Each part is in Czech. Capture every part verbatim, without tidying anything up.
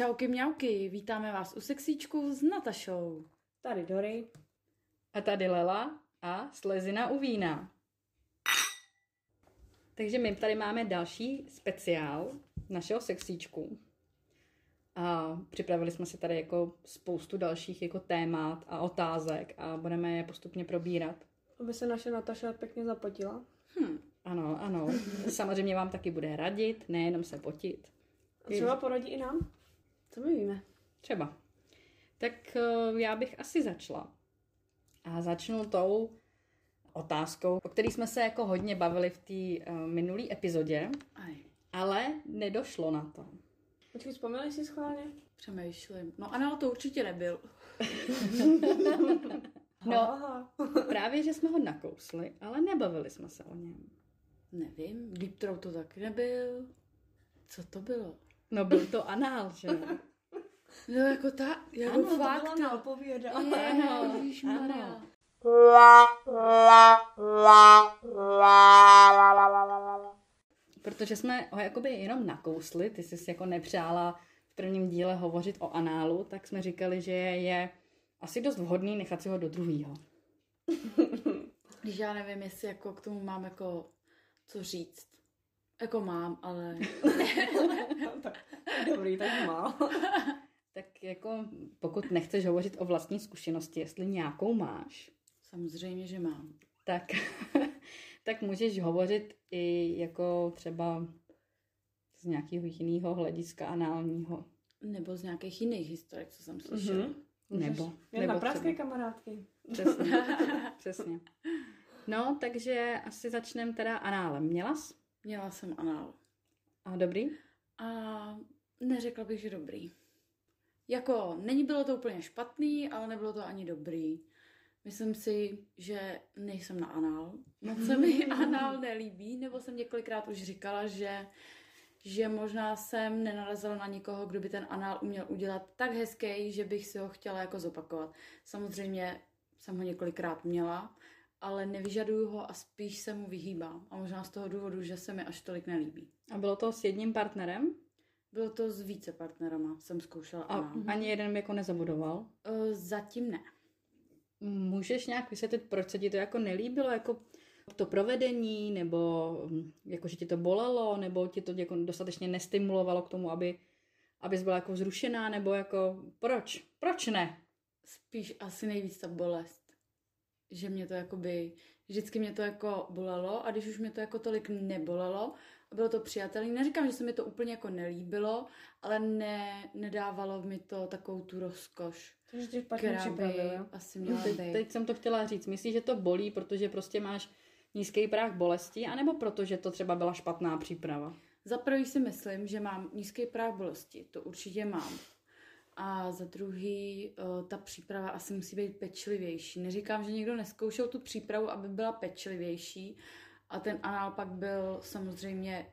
Čauky mňauky, vítáme vás u Sexíčku s Natašou. Tady Dori. A tady Lela a Slezina u Vína. Takže my tady máme další speciál našeho Sexíčku. A připravili jsme si tady jako spoustu dalších jako témat a otázek a budeme je postupně probírat. Aby se naše Nataša pěkně zapotila. Hm, ano, ano. Samozřejmě vám taky bude radit, nejenom se potit. A třeba poradí i nám? Co my víme? Třeba. Tak já bych asi začala. A začnu tou otázkou, o který jsme se jako hodně bavili v té uh, minulé epizodě, Aj. ale nedošlo na to. Počkej, vzpomněli jsi schválně? Přemýšlím. No ano, to určitě nebyl. No, právě, že jsme ho nakousli, ale nebavili jsme se o něm. Nevím, Deep Throat to taky nebyl. Co to bylo? No byl to anál, že? No jako ta, jako ano, fakt. Ano, to byla napověda. Ano, ano. ano. Protože jsme ho jakoby jenom nakousli, ty jsi si jako nepřála v prvním díle hovořit o análu, tak jsme říkali, že je asi dost vhodný nechat si ho do druhýho. Když já nevím, jestli jako k tomu mám jako co říct. Jako mám, ale... Dobrý, tak mám. Tak jako pokud nechceš hovořit o vlastní zkušenosti, jestli nějakou máš... Samozřejmě, že mám. Tak, tak můžeš hovořit i jako třeba z nějakého jiného hlediska análního. Nebo z nějakých jiných historik, co jsem slyšela. Mm-hmm. Nebo. Jen nebo na pražské kamarádky. Přesně, přesně. No, takže asi začneme teda análem. Měla jsi? Měla jsem anál. A dobrý? A neřekla bych, že dobrý. Jako, není bylo to úplně špatný, ale nebylo to ani dobrý. Myslím si, že nejsem na anál. Moc se mi anál nelíbí, nebo jsem několikrát už říkala, že, že možná jsem nenarazila na nikoho, kdo by ten anál uměl udělat tak hezký, že bych si ho chtěla jako zopakovat. Samozřejmě jsem ho několikrát měla, ale nevyžaduju ho a spíš se mu vyhýbám. A možná z toho důvodu, že se mi až tolik nelíbí. A bylo to s jedním partnerem? Bylo to s více partnerama, jsem zkoušela anál. A ani jeden jako nezabudoval? Zatím ne. Můžeš nějak vysvětlit, proč se ti to jako nelíbilo, jako to provedení, nebo jako, že ti to bolelo, nebo ti to jako dostatečně nestimulovalo k tomu, aby, abys byla jako vzrušená, nebo jako proč? Proč ne? Spíš asi nejvíc ta bolest. Že mě to jakoby, vždycky mě to jako bolelo a když už mě to jako tolik nebolelo, bylo to přijatelné. Neříkám, že se mi to úplně jako nelíbilo, ale ne, nedávalo mi to takovou tu rozkoš. Takže tě špatně připravila. Asi měla teď, být. Teď jsem to chtěla říct. Myslíš, že to bolí, protože prostě máš nízký práh bolesti, anebo protože to třeba byla špatná příprava? Za prvý si myslím, že mám nízký práh bolesti. To určitě mám. A za druhý, ta příprava asi musí být pečlivější. Neříkám, že někdo neskoušel tu přípravu, aby byla pečlivější, a ten anál pak byl samozřejmě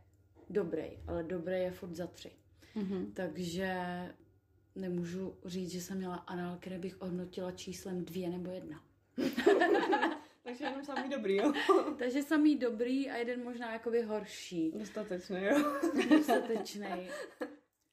dobrý, ale dobrý je furt za tři. Mm-hmm. Takže nemůžu říct, že jsem měla anál, který bych ohodnotila číslem dvě nebo jedna. Takže jenom samý dobrý, jo? Takže samý dobrý a jeden možná jakoby horší. Dostatečný, jo? Dostatečný.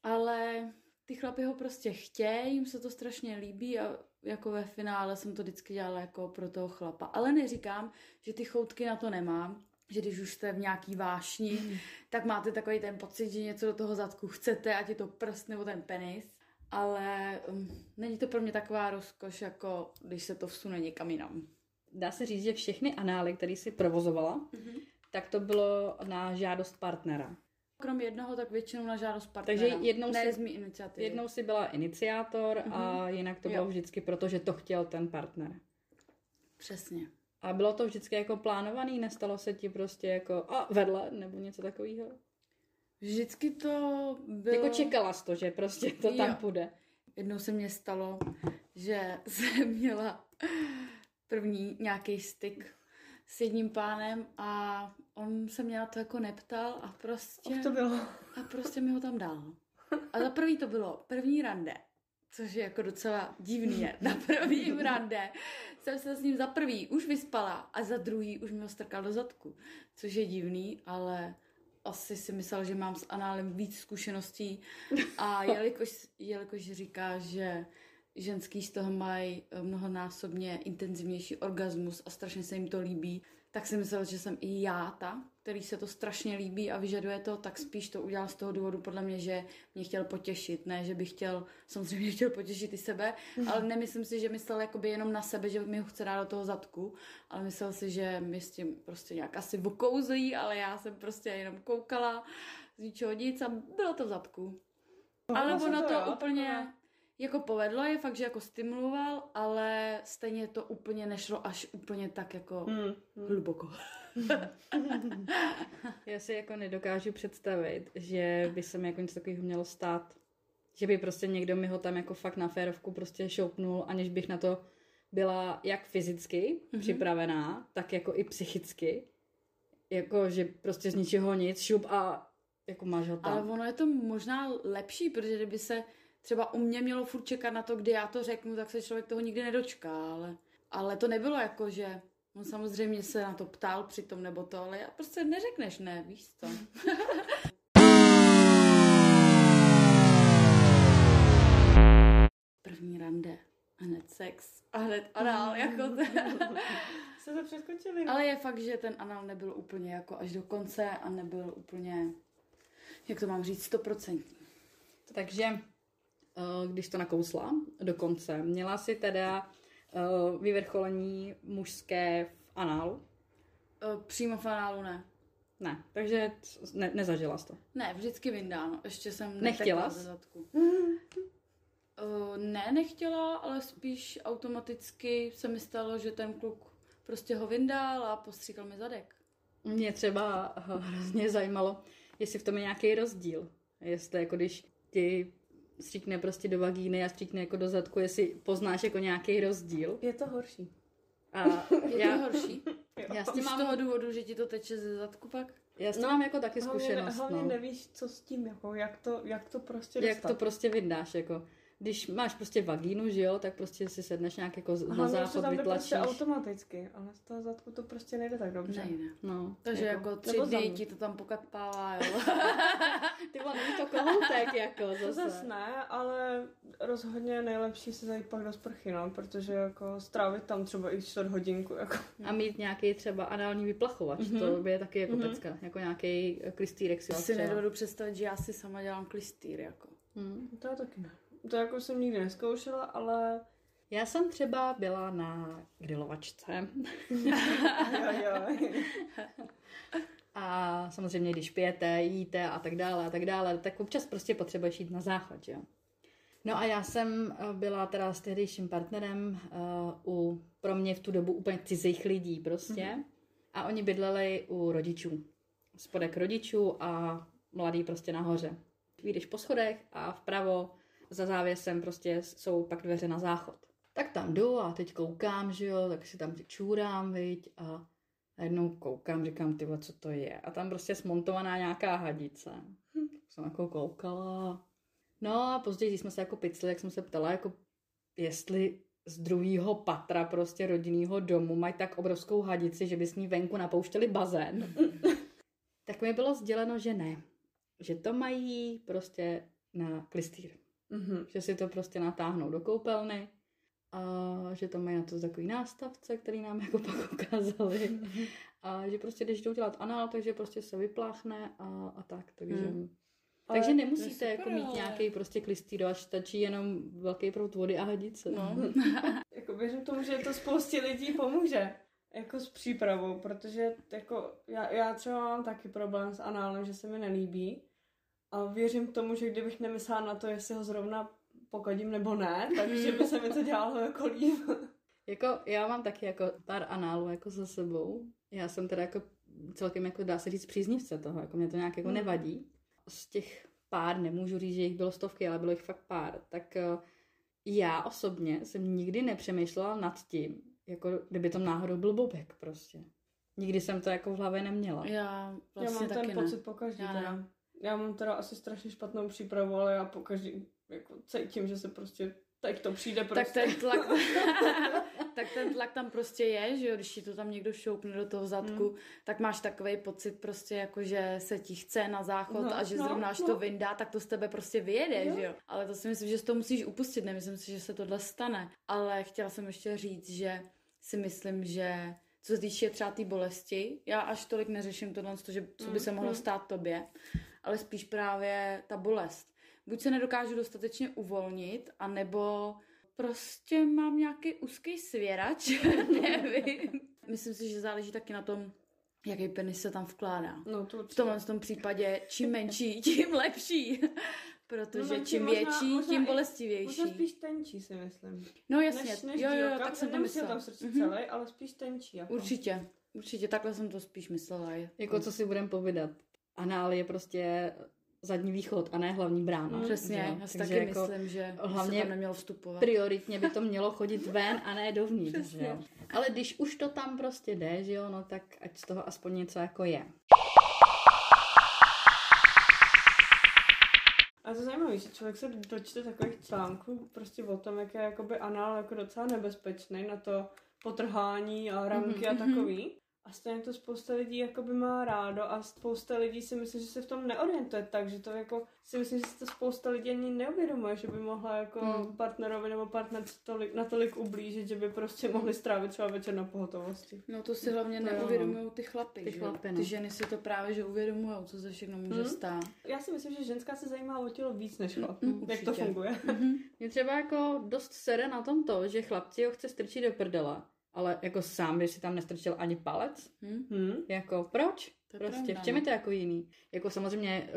Ale ty chlapi ho prostě chtějí, jim se to strašně líbí a jako ve finále jsem to vždycky dělala jako pro toho chlapa. Ale neříkám, že ty choutky na to nemám, že když už jste v nějaký vášni, mm. tak máte takový ten pocit, že něco do toho zadku chcete, ať je to prst nebo ten penis. Ale um, není to pro mě taková rozkoš, jako když se to vsune někam jinam. Dá se říct, že všechny anály, které jsi provozovala, mm-hmm. tak to bylo na žádost partnera. Krom jednoho, tak většinou na žádost partnera. Takže jednou ne, si, jednou si byla iniciátor mm-hmm. a jinak to bylo jo. vždycky proto, že to chtěl ten partner. Přesně. A bylo to vždycky jako plánovaný? Nestalo se ti prostě jako a vedle nebo něco takového? Vždycky to bylo... Jako čekala jsi to, že prostě to jo. tam půjde. Jednou se mně stalo, že jsem měla první nějaký styk s jedním pánem a on se mě na to jako neptal a prostě... To bylo. A prostě mi ho tam dal. A za prvý to bylo první rande, což je jako docela divný. Na prvním rande jsem se s ním za prvý už vyspala a za druhý už mi ho strkal do zadku, což je divný, ale asi si myslel, že mám s análem víc zkušeností a jelikož, jelikož říká, že ženský z toho mají mnohonásobně intenzivnější orgasmus a strašně se jim to líbí, tak si myslel, že jsem i já ta, který se to strašně líbí a vyžaduje to, tak spíš to udělal z toho důvodu podle mě, že mě chtěl potěšit, ne, že bych chtěl, samozřejmě chtěl potěšit i sebe, mm-hmm. ale nemyslím si, že myslel jakoby jenom na sebe, že mi ho chce dát do toho zadku, ale myslel si, že mě s tím prostě nějak asi okouzlí, ale já jsem prostě jenom koukala z ničeho nic a bylo to v zadku. No, ale ono to, to úplně... Takové. Jako povedlo, je fakt, že jako stimuloval, ale stejně to úplně nešlo až úplně tak jako mm. hluboko. Já si jako nedokážu představit, že by se mi jako něco takového mělo stát. Že by prostě někdo mi ho tam jako fakt na férovku prostě šoupnul, aniž bych na to byla jak fyzicky mm-hmm. připravená, tak jako i psychicky. Jako, že prostě z ničeho nic, šup a jako máš ho tam. Ale ono je to možná lepší, protože kdyby se třeba u mě mělo furt čekat na to, kdy já to řeknu, tak se člověk toho nikdy nedočká, ale, ale to nebylo jako, že on samozřejmě se na to ptal přitom nebo to, ale já prostě neřekneš ne, víš co. První rande, hned sex a hned anál, jako ten. Se to přeskočili. Ale je fakt, že ten anál nebyl úplně jako až do konce a nebyl úplně, jak to mám říct, stoprocentní. Takže... když to nakousla dokonce. Měla si teda uh, vyvrcholení mužské v análu? Uh, přímo v análu ne. Ne, takže ne, nezažila jsi to? Ne, vždycky vyndáno. Ještě jsem nechtěla ze zadku. Mm-hmm. Uh, ne, nechtěla, ale spíš automaticky se mi stalo, že ten kluk prostě ho vyndal a postříkal mi zadek. Mě třeba hrozně zajímalo, jestli v tom je nějaký rozdíl. Jestli jako když ti stříkne prostě do vagíny a stříkne jako do zadku, jestli poznáš jako nějaký rozdíl. Je to horší. A je já, to horší? Já s mám... z toho důvodu, že ti to teče ze zadku pak? Já s tím no, mám jako taky zkušenost. Hlavně, hlavně no. Nevíš, co s tím, jako, jak, to, jak to prostě dostat. Jak to prostě vyndáš, jako. Když máš prostě vagínu, že jo, tak prostě si sedneš nějak jako aha, na záchod, vytlačíš. Prostě automaticky, ale z toho zadku to prostě nejde tak dobře. Nejde. No, takže jako, jako tři děti to tam pokapává, jo. Ty byla není to kohoutek, jako zase. Zas ne, ale rozhodně nejlepší se zajít pak do sprchy, no, protože jako strávit tam třeba i čtvrt hodinku, jako. A mít nějaký třeba anální vyplachovač, mm-hmm. to by je taky jako mm-hmm. pecka, jako nějaký klistýrek si. Já si nedovedu představit, že já si sama dělám klistýr, jako. Mm. To je taky ne. To jako jsem nikdy neskoušela, ale... Já jsem třeba byla na grilovačce. A samozřejmě, když pijete, jíte a tak dále a tak dále, tak občas prostě potřebuješ jít na záchod, jo. No a já jsem byla teda s tehdejším partnerem uh, u pro mě v tu dobu úplně cizích lidí prostě. Mm-hmm. A oni bydleli u rodičů. Spodek rodičů a mladý prostě nahoře. Vyjdeš po schodech a vpravo za závěsem prostě jsou pak dveře na záchod. Tak tam jdu a teď koukám, že jo, tak si tam čůrám, viď, a jednou koukám, říkám, tyvo, co to je. A tam prostě smontovaná nějaká hadice. Hm, jsem jako koukala. No a později, když jsme se jako picli, jak jsem se ptala, jako jestli z druhého patra prostě rodinného domu mají tak obrovskou hadici, že by s ní venku napouštěli bazén. Tak mi bylo sděleno, že ne. Že to mají prostě na klistýr. Mm-hmm. Že si to prostě natáhnou do koupelny a že tam mají na to takový nástavce, který nám jako pak ukázali mm-hmm. a že prostě když jdou dělat anál, takže prostě se vypláchne a, a tak, takže mm. takže ale nemusíte jako mít ale... nějaký prostě klistýr, až stačí jenom velký proud vody a hadice. No. Jako věřím tomu, že to spoustě lidí pomůže jako s přípravou, protože jako já, já třeba mám taky problém s análem, že se mi nelíbí. A věřím tomu, že kdybych nemyslela na to, jestli ho zrovna pokodím nebo ne, takže by se mi to dělalo jako líp. Jako já mám taky jako pár análů jako za sebou. Já jsem teda jako celkem jako dá se říct příznivce toho, jako mě to nějak jako nevadí. Z těch pár nemůžu říct, že jich bylo stovky, ale bylo jich fakt pár. Tak já osobně jsem nikdy nepřemýšlela nad tím, jako kdyby to náhodou byl bobek prostě. Nikdy jsem to jako v hlavě neměla. Já vlastně já mám taky ten pocit po každý den. Já mám teda asi strašně špatnou přípravu, ale já pokaždý jako cítím, že se prostě tak to přijde prostě. Tak ten tlak. tak ten tlak tam prostě je, že jo, když ti to tam někdo šoupne do toho zadku, mm. tak máš takovej pocit prostě jako, že se ti chce na záchod no, a že no, zrovna až no. to vyndá, tak to z tebe prostě vyjede, jo. že jo. Ale to si myslím, že z toho musíš upustit, nemyslím si, že se tohle stane. Ale chtěla jsem ještě říct, že si myslím, že co se týče třeba té bolesti, já až tolik neřeším tohle, že co by se mohlo stát tobě, ale spíš právě ta bolest. Buď se nedokážu dostatečně uvolnit, anebo prostě mám nějaký úzký svěrač, nevím. Myslím si, že záleží taky na tom, jaký penis se tam vkládá. No, to v tomhle v tom případě čím menší, tím lepší. Protože no, čím větší, možná, možná tím bolestivější. Možná spíš tenčí, si myslím. No jasně, než, než jo, jo, dílka, tak jsem to myslela. Tam srdce mm-hmm. celé, ale spíš tenčí. Jako. Určitě, určitě, takhle jsem to spíš myslela. Jako co si budem povídat. Anál je prostě zadní východ a ne hlavní brána. Mm, přesně, já si taky jako myslím, že hlavně tam nemělo vstupovat. Prioritně by to mělo chodit ven a ne dovnitř. Že? Ale když už to tam prostě jde, že jo, no tak ať z toho aspoň něco jako je. A to je zajímavé, že člověk se dočte takových článků prostě o tom, jak je jakoby anál jako docela nebezpečný na to potrhání a ramky mm-hmm. a takový. A stejně to spousta lidí jakoby má rádo a spousta lidí si myslí, že se v tom neorientuje, takže to jako si myslím, že si to spousta lidí ani neuvědomuje, že by mohla jako mm. partnerovi nebo partnerci tolik, natolik ublížit, že by prostě mohli strávit třeba večer na pohotovosti. No to si hlavně no, neuvědomují ty chlapy, ty, že? Chlapy, no. Ty ženy si to právě že uvědomují, co se všechno může mm. stát. Já si myslím, že ženská se zajímá o tělo víc než chlap. Mm, jak to funguje. Mm-hmm. Mě třeba jako dost sere na tom to, že chlapci ho chce strčit do prdela. Ale jako sám by si tam nestrčil ani palec. Hmm. Jako proč? Prostě, pravda, v čem je to jako jiný? Jako samozřejmě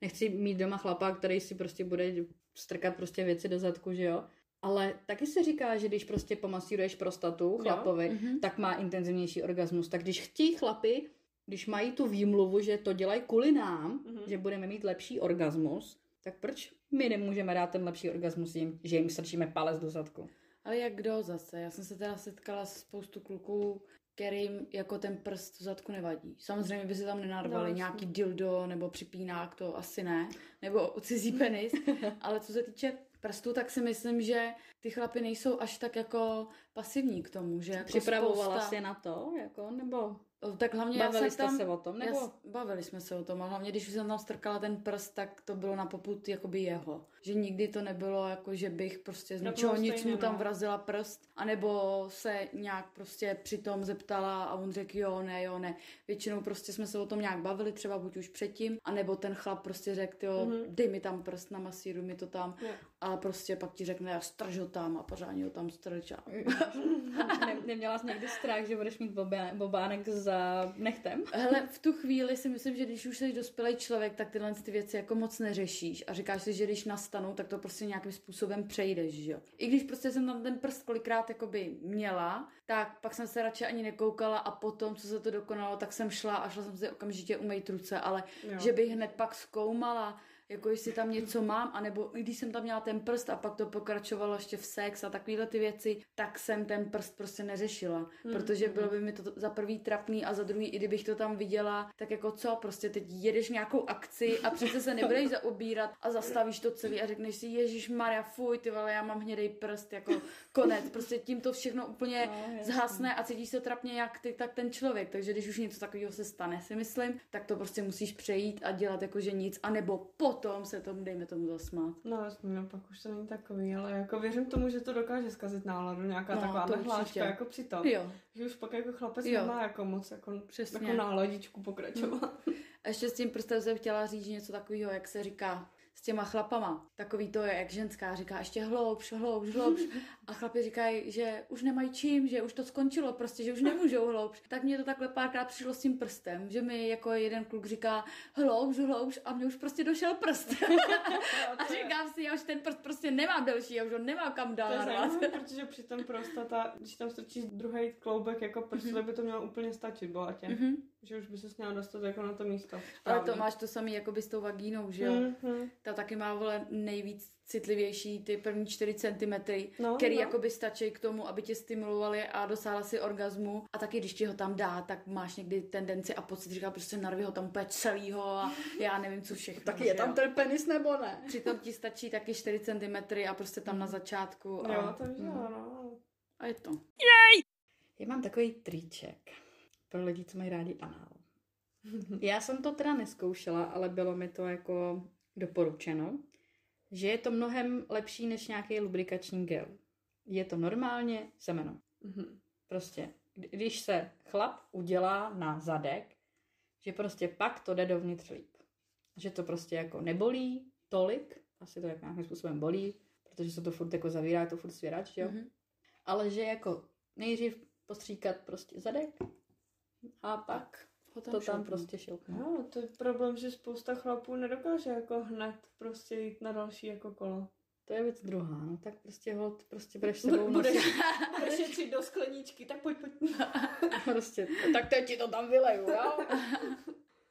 nechci mít doma chlapa, který si prostě bude strkat prostě věci do zadku, že jo? Ale taky se říká, že když prostě pomasíruješ prostatu chlapovi, mm-hmm. tak má intenzivnější orgasmus. Tak když chtějí chlapi, když mají tu výmluvu, že to dělají kvůli nám, mm-hmm. že budeme mít lepší orgasmus, tak proč my nemůžeme dát ten lepší orgasmus, že jim strčíme palec do zadku? Ale jak kdo zase? Já jsem se teda setkala s spoustu kluků, kterým jako ten prst v zadku nevadí. Samozřejmě by se tam nenarvali no, nějaký dildo nebo připínák, to asi ne, nebo cizí penis. Ale co se týče prstů, tak si myslím, že ty chlapy nejsou až tak jako pasivní k tomu, že jako připravovala spousta... si na to, jako, nebo... Tak hlavně bavili jste tam, se o tom, nebo? Já, bavili jsme se o tom, a hlavně když jsem tam strkala ten prst, tak to bylo na popud jakoby jeho. Že nikdy to nebylo jako, že bych prostě z ničeho nic mu tam vrazila prst, anebo se nějak prostě přitom zeptala a on řekl jo, ne, jo, ne. Většinou prostě jsme se o tom nějak bavili, třeba buď už předtím, anebo ten chlap prostě řekl, jo, mm-hmm. dej mi tam prst, namasíruj mi to tam yeah. a prostě pak ti řekne, já strž ho tam a pořádně ho tam strč. ne, neměla jsi někdy strach, že budeš mít bobánek, bobánek za nechtem? Hele, v tu chvíli si myslím, že když už jsi dospělý člověk, tak tyhle ty věci jako moc neřešíš a říkáš si, že když nastanou, tak to prostě nějakým způsobem přejdeš, že jo. I když prostě jsem tam ten prst kolikrát jakoby měla, tak pak jsem se radši ani nekoukala a potom, co se to dokonalo, tak jsem šla a šla jsem si okamžitě umýt ruce, ale jo. že bych hned pak zkoumala, jako jestli tam něco mám, anebo když jsem tam měla ten prst a pak to pokračovalo ještě v sex a takovýhle ty věci, tak jsem ten prst prostě neřešila, mm. protože bylo by mi to za prvý trapný a za druhý, i kdybych to tam viděla, tak jako co, prostě teď jedeš nějakou akci a přece se nebudeš zaobírat a zastavíš to celý a řekneš si, ježišmarja, fuj, ty vole, já mám hnědej prst, jako konec, prostě tím to všechno úplně no, zhasne a cítíš se trapně jak ty, tak ten člověk, takže když už něco takového se stane, si myslím, tak to prostě musíš přejít a dělat jakože nic, anebo pot tom se tomu, dejme tomu zasmát. No jasně, no, pak už to není takový, ale jako věřím tomu, že to dokáže zkazit náladu, nějaká no, taková hláška jako přitom. Že už pak jako chlapec jo. nemá jako moc jako, jako náladičku pokračovat. A ještě s tím prstem jsem chtěla říct něco takového, jak se říká s těma chlapama. Takový to je, jak ženská říká ještě hloubš, hloubš, hloubš. A chlapi říkají, že už nemají čím, že už to skončilo, prostě, že už nemůžou hloubš. Tak mě to takhle párkrát přišlo s tím prstem, že mi jako jeden kluk říká hloubš, hloubš a mě už prostě došel prst. A říkám si, já už ten prst prostě nemám delší, já už ho nemám kam dál. To je zajímavé, protože při tom prostata, když tam strčíš druhý kloubek jako prst, mm-hmm. by to mělo úplně stačit, bohatě. Mm-hmm. Že už by se měla dostat jako na to místo. Správně. Ale to máš to samý jako by s tou vagínou, že jo? Mm-hmm. Ta taky má, vole, nejvíc citlivější ty první čtyři centimetry, no, který no. jakoby stačí k tomu, aby tě stimulovali a dosáhla si orgazmu. A taky když ti ho tam dá, tak máš někdy tendenci a pocit, říká prostě narvi ho tam úplně celýho a já nevím, co všechno. Taky je tam jo? ten penis nebo ne? Přitom ti stačí taky čtyři centimetry a prostě tam na začátku. A... Jo, takže no. ano. A je to. Jej! Já mám takový triček pro lidi, co mají rádi anál. Já jsem to teda neskoušela, ale bylo mi to jako doporučeno, že je to mnohem lepší než nějaký lubrikační gel. Je to normálně semeno. Mm-hmm. Prostě, když se chlap udělá na zadek, že prostě pak to jde dovnitř líp. Že to prostě jako nebolí tolik, asi to nějakým způsobem bolí, protože se to furt jako zavírá, je to furt svěrač, jo? Mm-hmm. Ale že jako nejdřív postříkat prostě zadek a pak ho tam to šelpnu. Tam prostě šelpne. No, to je problém, že spousta chlapů nedokáže jako hned prostě jít na další jako kolo. To je věc druhá, no tak prostě hod, prostě budeš sebou nosit. Budeš šetřit do skleníčky, tak pojď, pojď. Prostě, no, tak teď ti to tam vyleju, jo?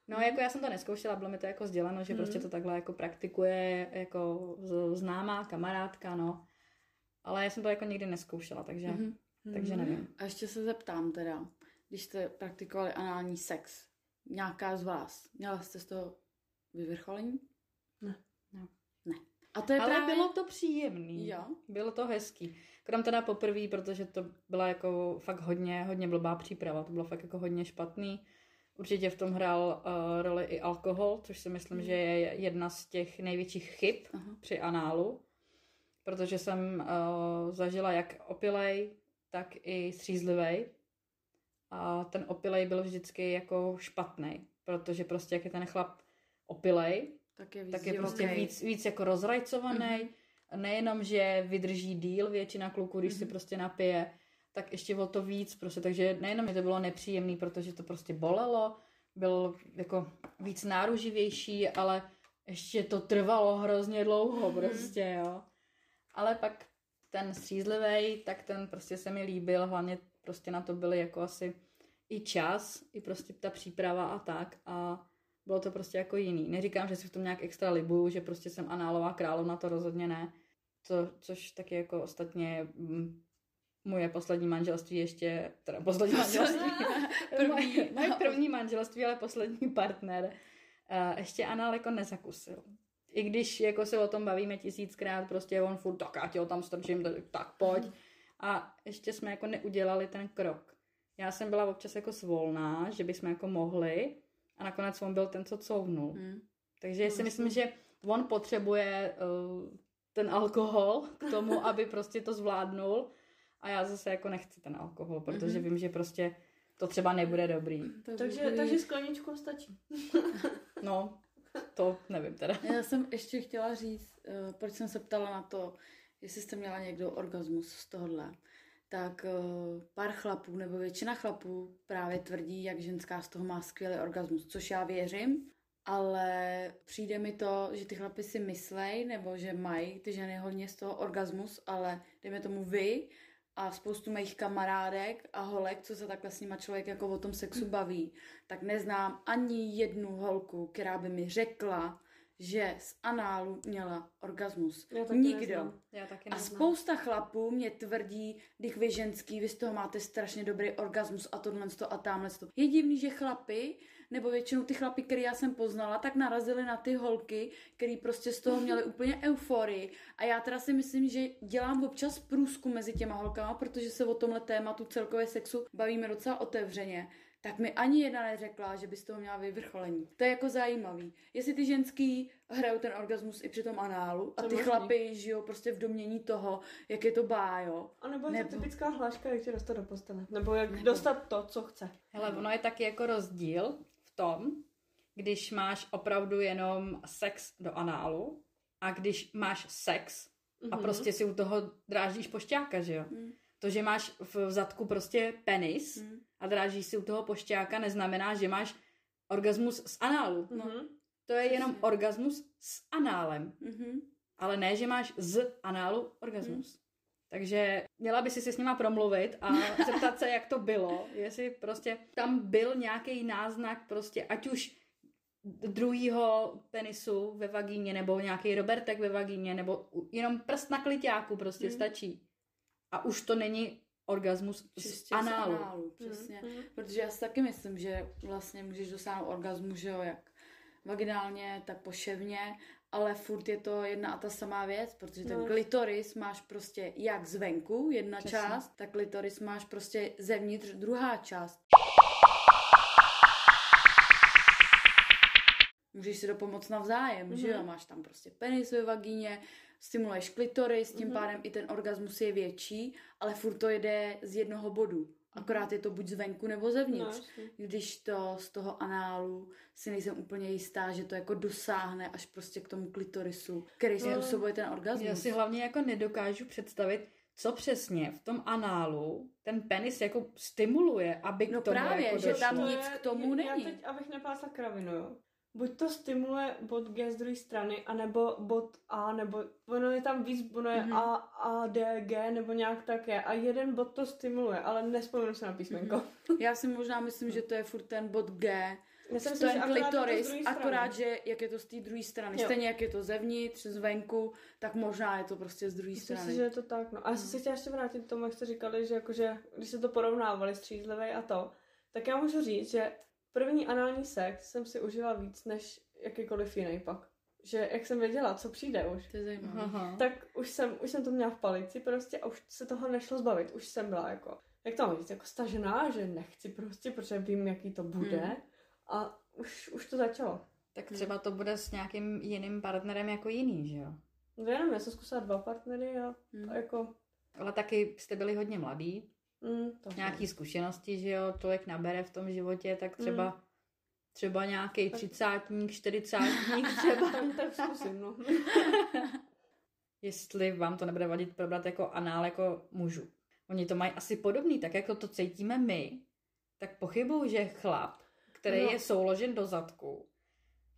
No jako já jsem to neskoušela, bylo mi to jako sděleno, že hmm. prostě to takhle jako praktikuje jako známá kamarádka, no. Ale já jsem to jako nikdy neskoušela, takže, hmm. takže nevím. A ještě se zeptám teda, když jste praktikovali anální sex, nějaká z vás, měla jste z toho vyvrcholení? Ne. No. Ne. A to je ale právě... bylo to příjemný. Jo. Bylo to hezký. Krom teda poprvé, protože to byla jako fakt hodně, hodně blbá příprava. To bylo fakt jako hodně špatný. Určitě v tom hrál uh, roli i alkohol, což si myslím, mm. že je jedna z těch největších chyb Aha. při análu. Protože jsem uh, zažila jak opilej, tak i střízlivej. A ten opilej byl vždycky jako špatný. Protože prostě jak je ten chlap opilej, tak je víc, tak je prostě víc, víc jako rozrajcovaný. Mm. Nejenom, že vydrží díl většina kluků, když mm. si prostě napije, tak ještě o to víc. Prostě. Takže nejenom, že to bylo nepříjemný, protože to prostě bolelo, bylo jako víc náruživější, ale ještě to trvalo hrozně dlouho prostě, jo. Ale pak ten střízlivej, tak ten prostě se mi líbil, hlavně prostě na to byly jako asi i čas, i prostě ta příprava a tak a bylo to prostě jako jiný. Neříkám, že si v tom nějak extra libuju, že prostě jsem análová královna, to rozhodně ne. Co, což taky jako ostatně moje poslední manželství ještě, teda poslední manželství, moje první, první manželství, ale poslední partner, uh, ještě anál jako nezakusil. I když jako se o tom bavíme tisíckrát, prostě on furt tak já tě ho tam strčím, tak pojď. A ještě jsme jako neudělali ten krok. Já jsem byla občas jako svolná, že bychom jako mohli, a nakonec on byl ten, co couvnul. Mm. Takže si myslím, že on potřebuje uh, ten alkohol k tomu, aby prostě to zvládnul. A já zase jako nechci ten alkohol, protože mm-hmm. vím, že prostě to třeba nebude dobrý. To takže, bude... takže skleničkou stačí. No, to nevím teda. Já jsem ještě chtěla říct, uh, proč jsem se ptala na to, jestli jste měla někdo orgasmus z tohohle. Tak pár chlapů, nebo většina chlapů právě tvrdí, jak ženská z toho má skvělý orgasmus, což já věřím, ale přijde mi to, že ty chlapy si myslej, nebo že mají ty ženy hodně z toho orgasmus, ale dejme tomu vy a spoustu mých kamarádek a holek, co se takhle s nima člověk jako o tom sexu baví, tak neznám ani jednu holku, která by mi řekla, že z análu měla orgasmus. Nikdo. A spousta chlapů mě tvrdí, když vy ženský, vy z toho máte strašně dobrý orgasmus a tohle a tamhle. Je divný, že chlapy, nebo většinou ty chlapy, které já jsem poznala, tak narazili na ty holky, který prostě z toho měly úplně euforii. A já teda si myslím, že dělám občas průzkum mezi těma holkama, protože se o tomhle tématu celkově sexu bavíme docela otevřeně. Tak mi ani jedna neřekla, že by z toho měla vyvrcholení. To je jako zajímavý. Jestli ty ženský hrajou ten orgasmus i při tom análu a ty možný. Chlapy žijou prostě v domění toho, jak je to bájo. A nebo je nebo... to typická hláška, jak tě dostat do postele. Nebo jak nebo... dostat to, co chce. Hele, ono je taky jako rozdíl v tom, když máš opravdu jenom sex do análu a když máš sex mm-hmm. a prostě si u toho dráždíš pošťáka, že jo? Mm. To, že máš v zadku prostě penis mm. a drážíš si u toho pošťáka, neznamená, že máš orgasmus z análu. No. To je jenom orgasmus s análem. Mm-hmm. Ale ne, že máš z análu orgasmus. Mm. Takže měla by si se s nima promluvit a zeptat se, jak to bylo. Jestli prostě tam byl nějaký náznak prostě, ať už druhýho penisu ve vagíně, nebo nějaký robertek ve vagíně, nebo jenom prst na kliťáku prostě mm. stačí. A už to není orgasmus z análu. análu. Přesně, mm-hmm. protože já si taky myslím, že vlastně můžeš dosáhnout orgasmu, že jo, jak vaginálně, tak poševně, ale furt je to jedna a ta samá věc, protože ten no. klitoris máš prostě jak zvenku jedna Přesný. část, tak klitoris máš prostě zevnitř druhá část. Můžeš si dopomoct navzájem, mm-hmm. že jo? Máš tam prostě penis ve vagíně, stimuluješ klitoris, tím mm-hmm. pádem i ten orgasmus je větší, ale furt to jede z jednoho bodu. Akorát je to buď zvenku nebo zevnitř. No, když to z toho análu si nejsem úplně jistá, že to jako dosáhne až prostě k tomu klitorisu, který no, způsobuje ten orgasmus. Já si hlavně jako nedokážu představit, co přesně v tom análu ten penis jako stimuluje, aby no, k tomu právě, jako došlo. No právě, že tam nic k tomu není. Já, já teď, abych nepásla kravinu, jo. Buď to stimuluje bod G z druhé strany, anebo bod A, nebo ono je tam víc, ono je mm-hmm. A, A, D, G, nebo nějak také. A jeden bod to stimuluje, ale nespomenu se na písmenko. Já si možná myslím, že to je furt ten bod G. Já si myslím, ten klitoris, akorát, že jak je to z té druhé strany. Jo. Stejně jak je to zevnitř, zvenku, tak možná je to prostě z druhé strany. Myslím si, že je to tak, no. A já si chtěla ještě vrátit k tomu, jak jste říkali, že jakože, když se to porovnávali střízlivej a to, tak já můžu říct, že první anální sex jsem si užila víc než jakýkoliv jiný pak. Že jak jsem věděla, co přijde už. To je zajímavé. Tak už jsem, už jsem to měla v palici prostě a už se toho nešlo zbavit. Už jsem byla jako, jak to mám říct, jako stažená, že nechci prostě, protože vím, jaký to bude. Hmm. A už, už to začalo. Tak třeba to bude s nějakým jiným partnerem jako jiný, že jo? No jenom, já jsem zkusila dva partnery a, hmm. a jako... Ale taky jste byli hodně mladí. Mm, nějaký zkušenosti, že jo, člověk nabere v tom životě, tak třeba mm. třeba nějaký třicátník, čtyřicátník třeba. Tak zkusím, no. Jestli vám to nebude vadit probrat jako anál jako mužů. Oni to mají asi podobný, tak jako to cítíme my, tak pochybuju, že chlap, který no. je souložen do zadku,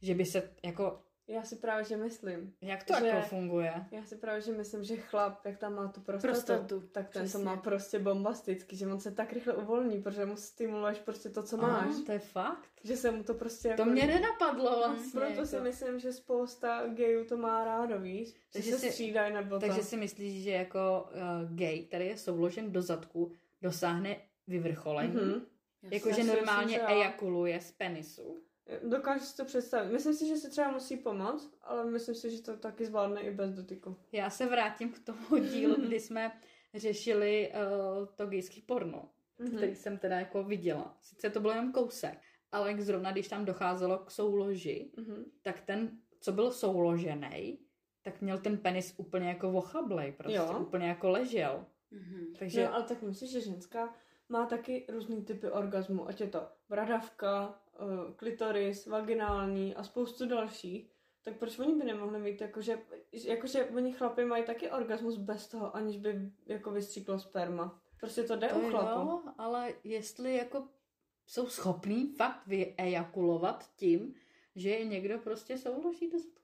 že by se jako... Já si právě, že myslím. Jak to že, jako funguje? Já si právě, že myslím, že chlap, jak tam má tu prostatu, prostatu tak ten to má prostě bombasticky, že on se tak rychle uvolní, protože mu stimuluješ prostě to, co máš. Aha, to je fakt. Že se mu to prostě... To jako... mě nenapadlo vlastně. Proto jako... si myslím, že spousta gejů to má rádo, víš? Že takže se střídají nebo takže to. Si myslíš, že jako uh, gej, který je souložen do zadku, dosáhne vyvrcholení? Mm-hmm. Jakože normálně myslím, ejakuluje z penisu. Dokážu si to představit. Myslím si, že se třeba musí pomoct, ale myslím si, že to taky zvládne i bez dotyku. Já se vrátím k tomu dílu, kdy jsme řešili uh, to gejský porno, mm-hmm. který jsem teda jako viděla. Sice to byl jenom kousek, ale jak zrovna když tam docházelo k souloži, mm-hmm. tak ten, co byl souložený, tak měl ten penis úplně jako ochablej, prostě jo. úplně jako ležel. Mm-hmm. Takže... No, ale tak myslím, že ženská má taky různý typy orgasmu, ať je to bradavka, klitoris, vaginální a spoustu dalších, tak proč oni by nemohli mít, jakože, jakože oni chlapi mají taky orgasmus bez toho, aniž by jako vystříklo sperma. Prostě to jde to u chlapů. Jo, ale jestli jako jsou schopní fakt vyejakulovat tím, že je někdo prostě souloží do zadku.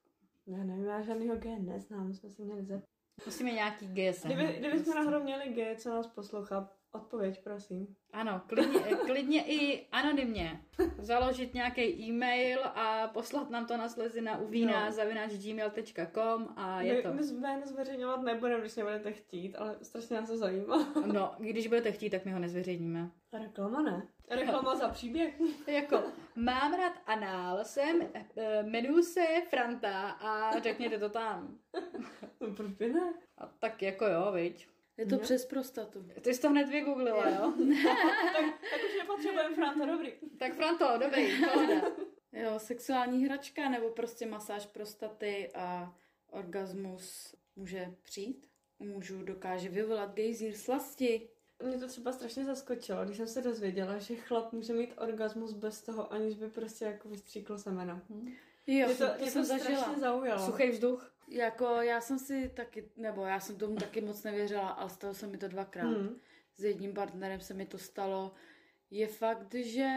Ne, nevím, já žádnýho G neznám, jsme si měli zeptat. Musíme nějaký G sem. Kdyby, kdyby prostě. jsme náhodou měli G, co nás poslouchá, odpověď, prosím. Ano, klidně, klidně i anonymně. Založit nějaký e-mail a poslat nám to na slezina u vína no. zavináč gmail tečka com a je my, to. My jméno zveřejňovat nebudeme, když nebudete chtít, ale strašně nás to zajímá. No, když budete chtít, tak my ho nezveřejníme. Reklama ne. Reklama no. za příběh. Jako, mám rád anál, jsem, jmenuji se Franta a řekněte to tam. No, proč by ne? A tak jako jo, viď. Je to no. přes prostatu. Ty jsi to hned vygooglila, jo? tak, tak už nepotřebujeme Franto, dobrý. Tak Franto, dobrý, pohoda. Jo, sexuální hračka nebo prostě masáž prostaty a orgasmus může přijít. U mužů dokáže vyvolat gejzír slasti. Mě to třeba strašně zaskočilo, když jsem se dozvěděla, že chlap může mít orgasmus bez toho, aniž by prostě jako vystříklo semena. Hm? Jo, mě to, to, to mě jsem to strašně zaujalo. Suchý vzduch. Jako já jsem si taky, nebo já jsem tomu taky moc nevěřila, ale stalo se mi to dvakrát. Hmm. S jedním partnerem se mi to stalo. Je fakt, že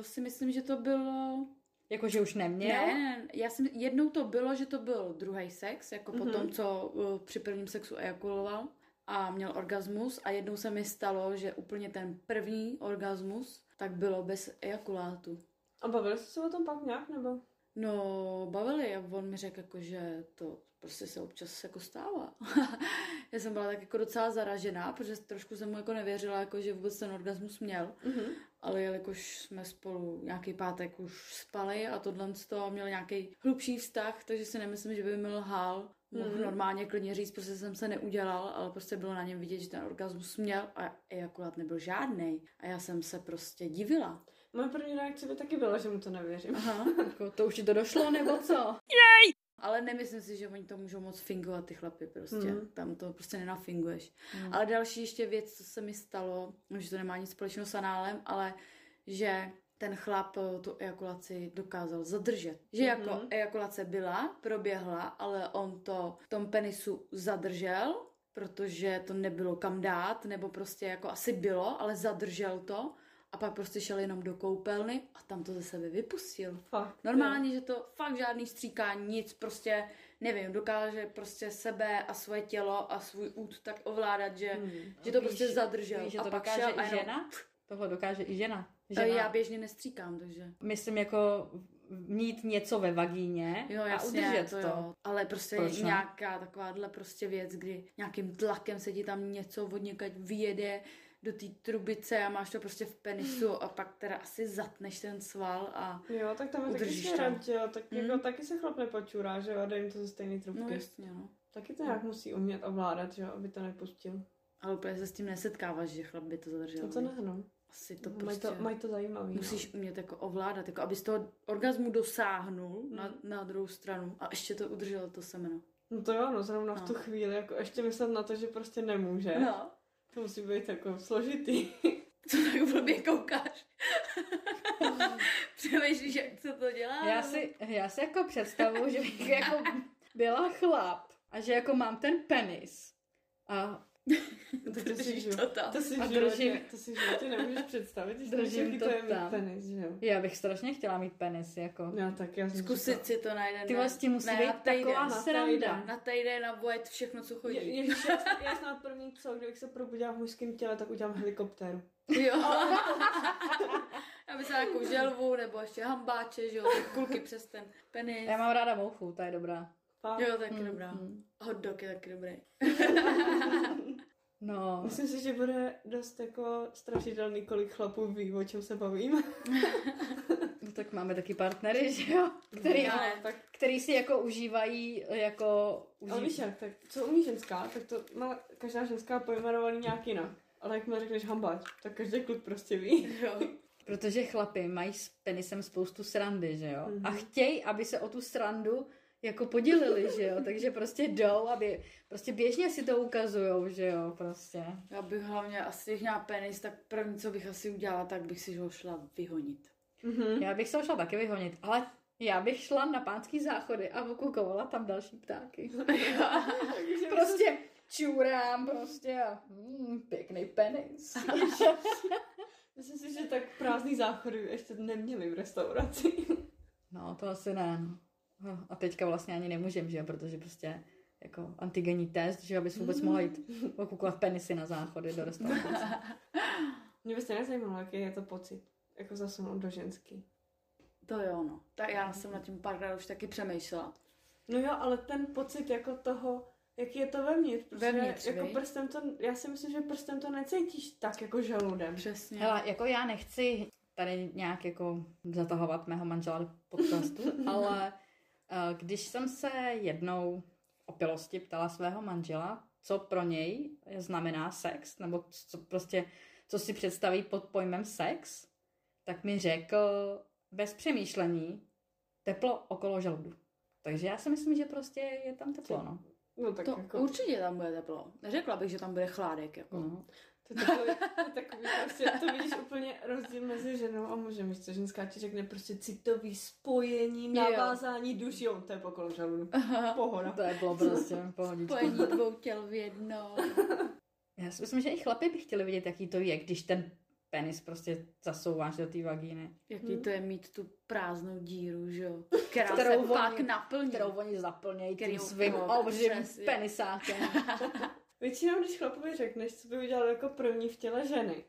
si myslím, že to bylo... Jako, že už neměl? Ne, ne, já jsem, jednou to bylo, že to byl druhý sex, jako hmm. po tom, co při prvním sexu ejakuloval a měl orgasmus a jednou se mi stalo, že úplně ten první orgasmus tak bylo bez ejakulátu. A bavili jste se o tom pak nějak, nebo... No, bavili a on mi řekl, jako, že to prostě se občas jako stává. Já jsem byla tak jako docela zaražená, protože trošku jsem mu jako nevěřila, jako, že vůbec ten orgasmus měl. Mm-hmm. ale jelikož jsme spolu nějaký pátek už spali a tohle z toho měl nějaký hlubší vztah, takže si nemyslím, že by mi lhal. Mohl normálně klidně říct, prostě jsem se neudělal, ale prostě bylo na něm vidět, že ten orgasmus měl a i akorát nebyl žádnej. A já jsem se prostě divila. Moje první reakce by taky byla, že mu to nevěřím. Aha, jako to už ti to došlo, nebo co? Jej! Ale nemyslím si, že oni to můžou moc fingovat, ty chlapy prostě. Mm. Tam to prostě nenafinguješ. Mm. Ale další ještě věc, co se mi stalo, že to nemá nic společného s análem, ale že ten chlap tu ejakulaci dokázal zadržet. Že jako mm-hmm. ejakulace byla, proběhla, ale on to v tom penisu zadržel, protože to nebylo kam dát, nebo prostě jako asi bylo, ale zadržel to. A pak prostě šel jenom do koupelny a tam to ze sebe vypustil. Fakt, normálně, jo. Že to fakt žádný stříkání, nic, prostě nevím, dokáže prostě sebe a svoje tělo a svůj út tak ovládat, že, hmm. že to víš, prostě zadržel. Víš, že to a pak dokáže šel i žena? Jenom... Tohle dokáže i žena. žena. Já běžně nestříkám, takže... Myslím jako mít něco ve vagíně jo, jasně, a udržet to. to. Ale prostě Proč, nějaká takováhle prostě věc, kdy nějakým tlakem se ti tam něco od někaď vyjede, do té trubice a máš to prostě v penisu a pak teda asi zatneš ten sval a jo, tak tam je taky štěrat, jo, tak mm. jako, taky se chlap nepočurá, že jo, a dej jim to ze stejné trubky. No jasně, no. Taky to nějak no. musí umět ovládat, že jo, aby to nepustil. Ale úplně se s tím nesetkáváš, že chlap by to zadržel. To to nehnu. Asi to prostě... Mají to, maj to zajímavý. Musíš umět jako ovládat, jako aby z toho orgazmu dosáhnul mm. na, na druhou stranu a ještě to udrželo to semeno. No to jo, no zrovna no. v tu chvíli, jako ještě myslet na to, že prostě nemůže. No. To musí být jako složitý. Co tak blbě koukáš? Přemýšlíš, jak se to dělá? Já si, já si jako představuji, že bych jako byla chlap a že jako mám ten penis. A to, to si život, to tam. To si a držím, to si životě nemůžeš představit, když držím to tam. Penis, že jo? Já bych strašně chtěla mít penis, jako. No, tak já zkusit to... si to na jeden. Ty vlastně musí ne, být taková sranda. Na týden nabojet všechno, co chodí. Je, ježiš, já snad první co, kdybych se probudila v mužském těle, tak udělám helikoptéru. Jo. Já bych se nějakou želvu, nebo ještě hambáče, že jo, kulky přes ten penis. Já mám ráda mouchu, ta je dobrá. Pán. Jo, taky mm, dobrá. Mm. Hot dog je taky dobrý. No. Myslím si, že bude dost jako strašidelný, kolik chlapů ví, o čem se bavíme. No tak máme taky partnery, že jo? Který, no, tak... který si jako užívají, jako... Užívají. Ale víš jak, tak co umí ženská, tak to má každá ženská pojmenovaný nějak jinak. Ale jak mi řekneš hambáč, tak každý kluk prostě ví. Jo. Protože chlapy mají s penisem spoustu srandy, že jo? Mm-hmm. A chtějí, aby se o tu srandu jako podělili, že jo, takže prostě jdou, aby, prostě běžně si to ukazujou, že jo, prostě. Já bych hlavně, asi když měla penis, tak první, co bych asi udělala, tak bych si ho šla vyhonit. Mm-hmm. Já bych se ho šla taky vyhonit, ale já bych šla na pánský záchody a okukovala tam další ptáky. Prostě čurám, prostě a mm, pěkný penis. Myslím si, že tak prázdný záchody ještě neměli v restauraci. No, to asi ne, a teďka vlastně ani nemůžem, že jo, protože prostě jako antigenní test, že abys vůbec mohla jít okukovat penisy na záchody do restaurace. Mě byste nezajímalo, jaký je to pocit, jako zasunout do ženský. To jo, no. Tak já jsem nad tím párkrát už taky přemýšlela. No jo, ale ten pocit jako toho, jaký je to vevnitř, protože vevnitř, jako víc? Prstem to, já si myslím, že prstem to necítíš tak jako žaludem. Přesně. Hele, jako já nechci tady nějak jako zatahovat mého manžela do podcastu, ale když jsem se jednou v opilosti ptala svého manžela, co pro něj znamená sex, nebo co, prostě, co si představí pod pojmem sex, tak mi řekl bez přemýšlení teplo okolo žaludu. Takže já si myslím, že prostě je tam teplo, no. No tak to jako... určitě tam bude teplo. Neřekla bych, že tam bude chládek, jako. No. To je takový, takový prostě, to vidíš úplně rozdíl mezi ženou a mužem, víš co, ženská ti řekne prostě citový spojení, navázání duší, on to je pokolo žaludu, pohoda. To je bylo prostě pohodička. Spojení dvou těl v jedno. Já si myslím, že i chlapi by chtěli vidět, jaký to je, když ten penis prostě zasouváš do té vagíny. Jaký hmm. to je mít tu prázdnou díru, že jo? Která kterou se pak naplní. Kterou oni zaplnějí tím svým obřím penisákem. Většinou, když chlapovi řekneš, co by udělal jako první v těle ženy,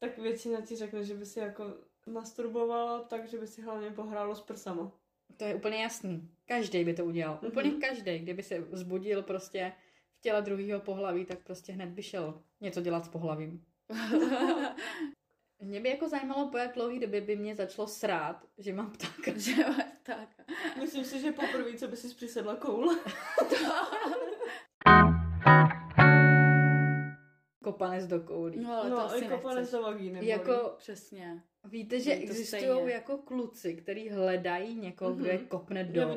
tak většina ti řekne, že by si jako masturbovala tak, že by si hlavně pohrálo s prsama. To je úplně jasný. Každý by to udělal. Mm-hmm. Úplně každý, kdyby se vzbudil prostě v těle druhého pohlaví, tak prostě hned by šel něco dělat s pohlavím. Mě by jako zajímalo, po jak dlouhý době by mě začalo srát, že mám ptáka. Že mám ptáka. Myslím si, že poprvé, co by si přisedla koule. Kopanec do koulí. No, ale to no, asi nechceš. Kopanec do vagíny. Jako, přesně. Víte, že existují jako kluci, který hledají někoho, mm-hmm. kdo je kopne do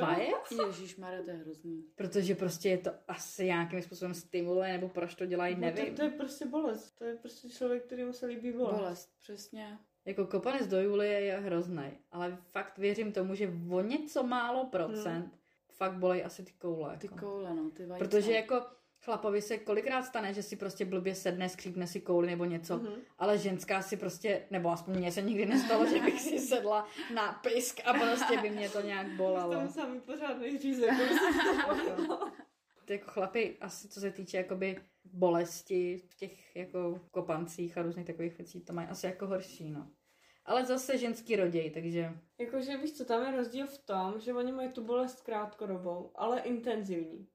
vajec? Ježišmarja, to je hrozný. Protože prostě je to asi nějakým způsobem stimuluje, nebo proč to dělají, no, nevím. To, to je prostě bolest. To je prostě člověk, kterýmu se líbí bolest. Bolest, přesně. Jako kopanec do Julie je hrozný. Ale fakt věřím tomu, že o něco málo procent hmm. fakt bolej asi ty koule. Ty jako. koule, no, ty vajce. Protože jako... Chlapovi se kolikrát stane, že si prostě blbě sedne, skřípne si kouli nebo něco, mm-hmm. ale ženská si prostě, nebo aspoň mně se nikdy nestalo, že bych si sedla na pysk a prostě by mě to nějak bolalo. Jsem samý pořádnej řízek. Jako chlapi, asi co se týče jakoby bolesti v těch jako kopancích a různých takových věcí, to mají asi jako horší, no. Ale zase ženský roděj, takže... Jakože víš co, tam je rozdíl v tom, že oni mají tu bolest krátkodobou, ale intenzivní.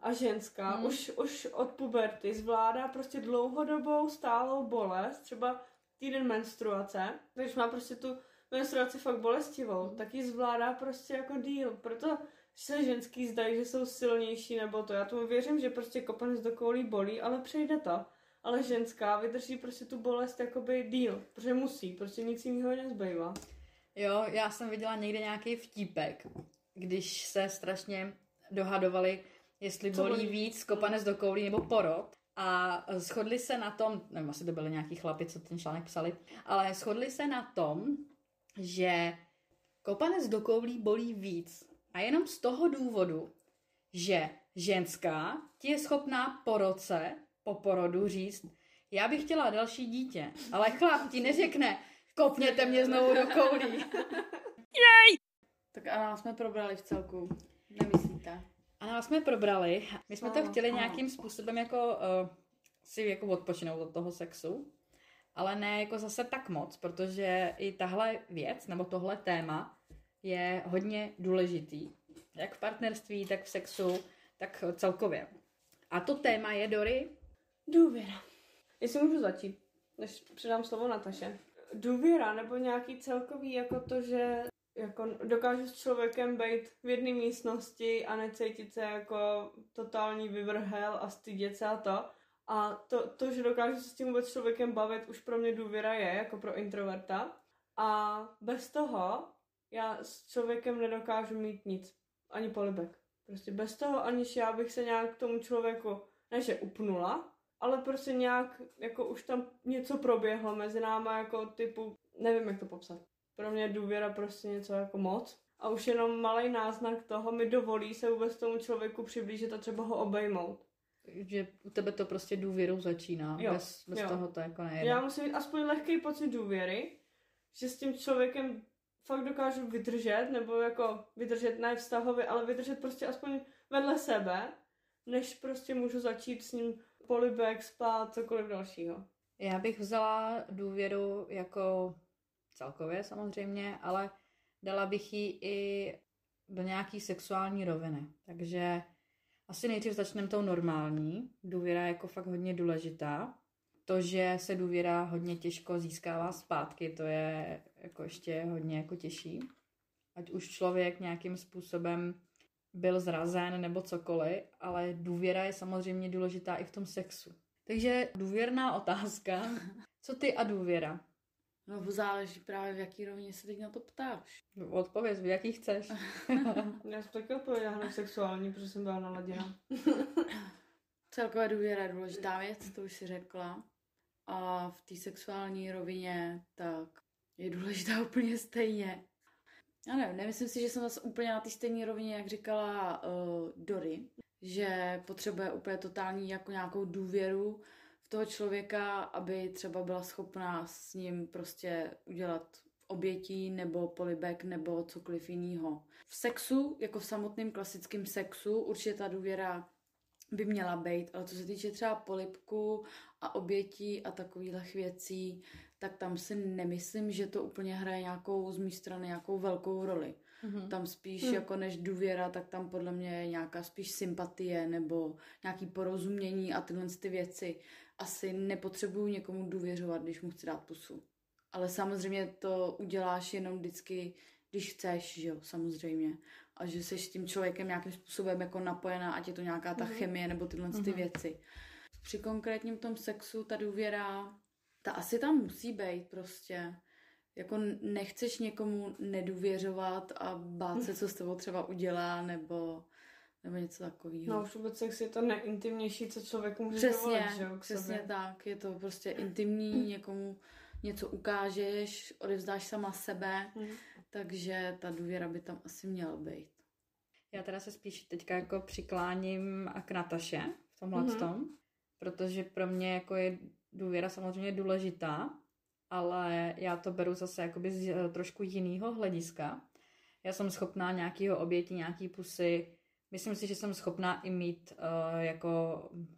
A ženská hmm. už, už od puberty zvládá prostě dlouhodobou stálou bolest, třeba týden menstruace, když má prostě tu menstruaci fakt bolestivou, tak ji zvládá prostě jako díl, proto se ženský zdají, že jsou silnější nebo to. Já tomu věřím, že prostě kopanec do koulí bolí, ale přejde to. Ale ženská vydrží prostě tu bolest jakoby díl, protože musí, prostě nic jiného nezbývá. Jo, já jsem viděla někde nějaký vtípek, když se strašně dohadovali, jestli bolí víc kopanec do koulí nebo porod. A shodli se na tom, nevím, asi to byly nějaký chlapi, co ten článek psali, ale shodli se na tom, že kopanec do koulí bolí víc. A jenom z toho důvodu, že ženská ti je schopná po roce, po porodu říct, já bych chtěla další dítě, ale chlap ti neřekne, kopněte mě znovu do koulí. Jej! Tak a nás jsme probrali v celku, nemyslíte? A nás jsme probrali. My jsme to chtěli nějakým způsobem jako uh, si jako odpočinout od toho sexu, ale ne jako zase tak moc, protože i tahle věc, nebo tohle téma je hodně důležitý. Jak v partnerství, tak v sexu, tak celkově. A to téma je, Dori, důvěra. Jestli můžu začít, než předám slovo Nataše. Důvěra, nebo nějaký celkový, jako to, že... Jako dokážu s člověkem být v jedné místnosti a necítit se jako totální vyvrhel a stydět se a to. A to, to, že dokážu se s tím vůbec člověkem bavit, už pro mě důvěra je, jako pro introverta. A bez toho já s člověkem nedokážu mít nic. Ani polibek. Prostě bez toho, aniž já bych se nějak k tomu člověku, ne že upnula, ale prostě nějak, jako už tam něco proběhlo mezi náma, jako typu, nevím, jak to popsat. Pro mě důvěra prostě něco jako moc. A už jenom malý náznak toho mi dovolí se vůbec tomu člověku přiblížit a třeba ho obejmout. Že u tebe to prostě důvěrou začíná. Jo, bez bez jo. toho to jako nejde. Já musím mít aspoň lehký pocit důvěry, že s tím člověkem fakt dokážu vydržet, nebo jako vydržet ne vztahově, ale vydržet prostě aspoň vedle sebe, než prostě můžu začít s ním polibek, spát, cokoliv dalšího. Já bych vzala důvěru jako... celkově samozřejmě, ale dala bych ji i do nějaký sexuální roviny. Takže asi nejdřív začneme tou normální. Důvěra je jako fakt hodně důležitá. To, že se důvěra hodně těžko získává zpátky, to je jako ještě hodně jako těžší. Ať už člověk nějakým způsobem byl zrazen nebo cokoliv, ale důvěra je samozřejmě důležitá i v tom sexu. Takže důvěrná otázka. Co ty a důvěra? No, záleží právě, v jaký rovině se teď na to ptáš. Odpověz, v jaký chceš. Já jsem taky odpověděla hned sexuální, protože jsem byla naladěna. Celková důvěra je důležitá věc, to už si řekla. A v té sexuální rovině tak je důležitá úplně stejně. Já nevím, nemyslím si, že jsem zase úplně na té stejné rovině, jak říkala uh, Dori, že potřebuje úplně totální jako nějakou důvěru toho člověka, aby třeba byla schopná s ním prostě udělat obětí nebo polibek nebo cokoliv jinýho. V sexu, jako v samotném klasickém sexu, určitě ta důvěra by měla být, ale co se týče třeba polibku a obětí a takových věcí, tak tam si nemyslím, že to úplně hraje nějakou z mé strany nějakou velkou roli. Mm-hmm. Tam spíš mm. jako než důvěra, tak tam podle mě je nějaká spíš sympatie nebo nějaký porozumění a tyhle ty věci. Asi nepotřebuju někomu důvěřovat, když mu chci dát pusu. Ale samozřejmě to uděláš jenom vždycky, když chceš, že jo, samozřejmě. A že jsi s tím člověkem nějakým způsobem jako napojená, ať je to nějaká ta mm-hmm. chemie nebo tyhle mm-hmm. ty věci. Při konkrétním tom sexu ta důvěra, ta asi tam musí být prostě. Jako nechceš někomu nedůvěřovat a bát se, co s tebou třeba udělá, nebo, nebo něco takového. No už vůbec sex je to nejintimnější, co člověku může dovolit, že jo, k přesně sobě. Tak, je to prostě intimní, někomu něco ukážeš, odevzdáš sama sebe, mm. takže ta důvěra by tam asi měla být. Já teda se spíš teďka jako přikláním k Nataše v tomhle mm. tom, protože pro mě jako je důvěra samozřejmě důležitá, ale já to beru zase jakoby z trošku jinýho hlediska. Já jsem schopná nějakýho obětí, nějaký pusy. Myslím si, že jsem schopná i mít uh, jako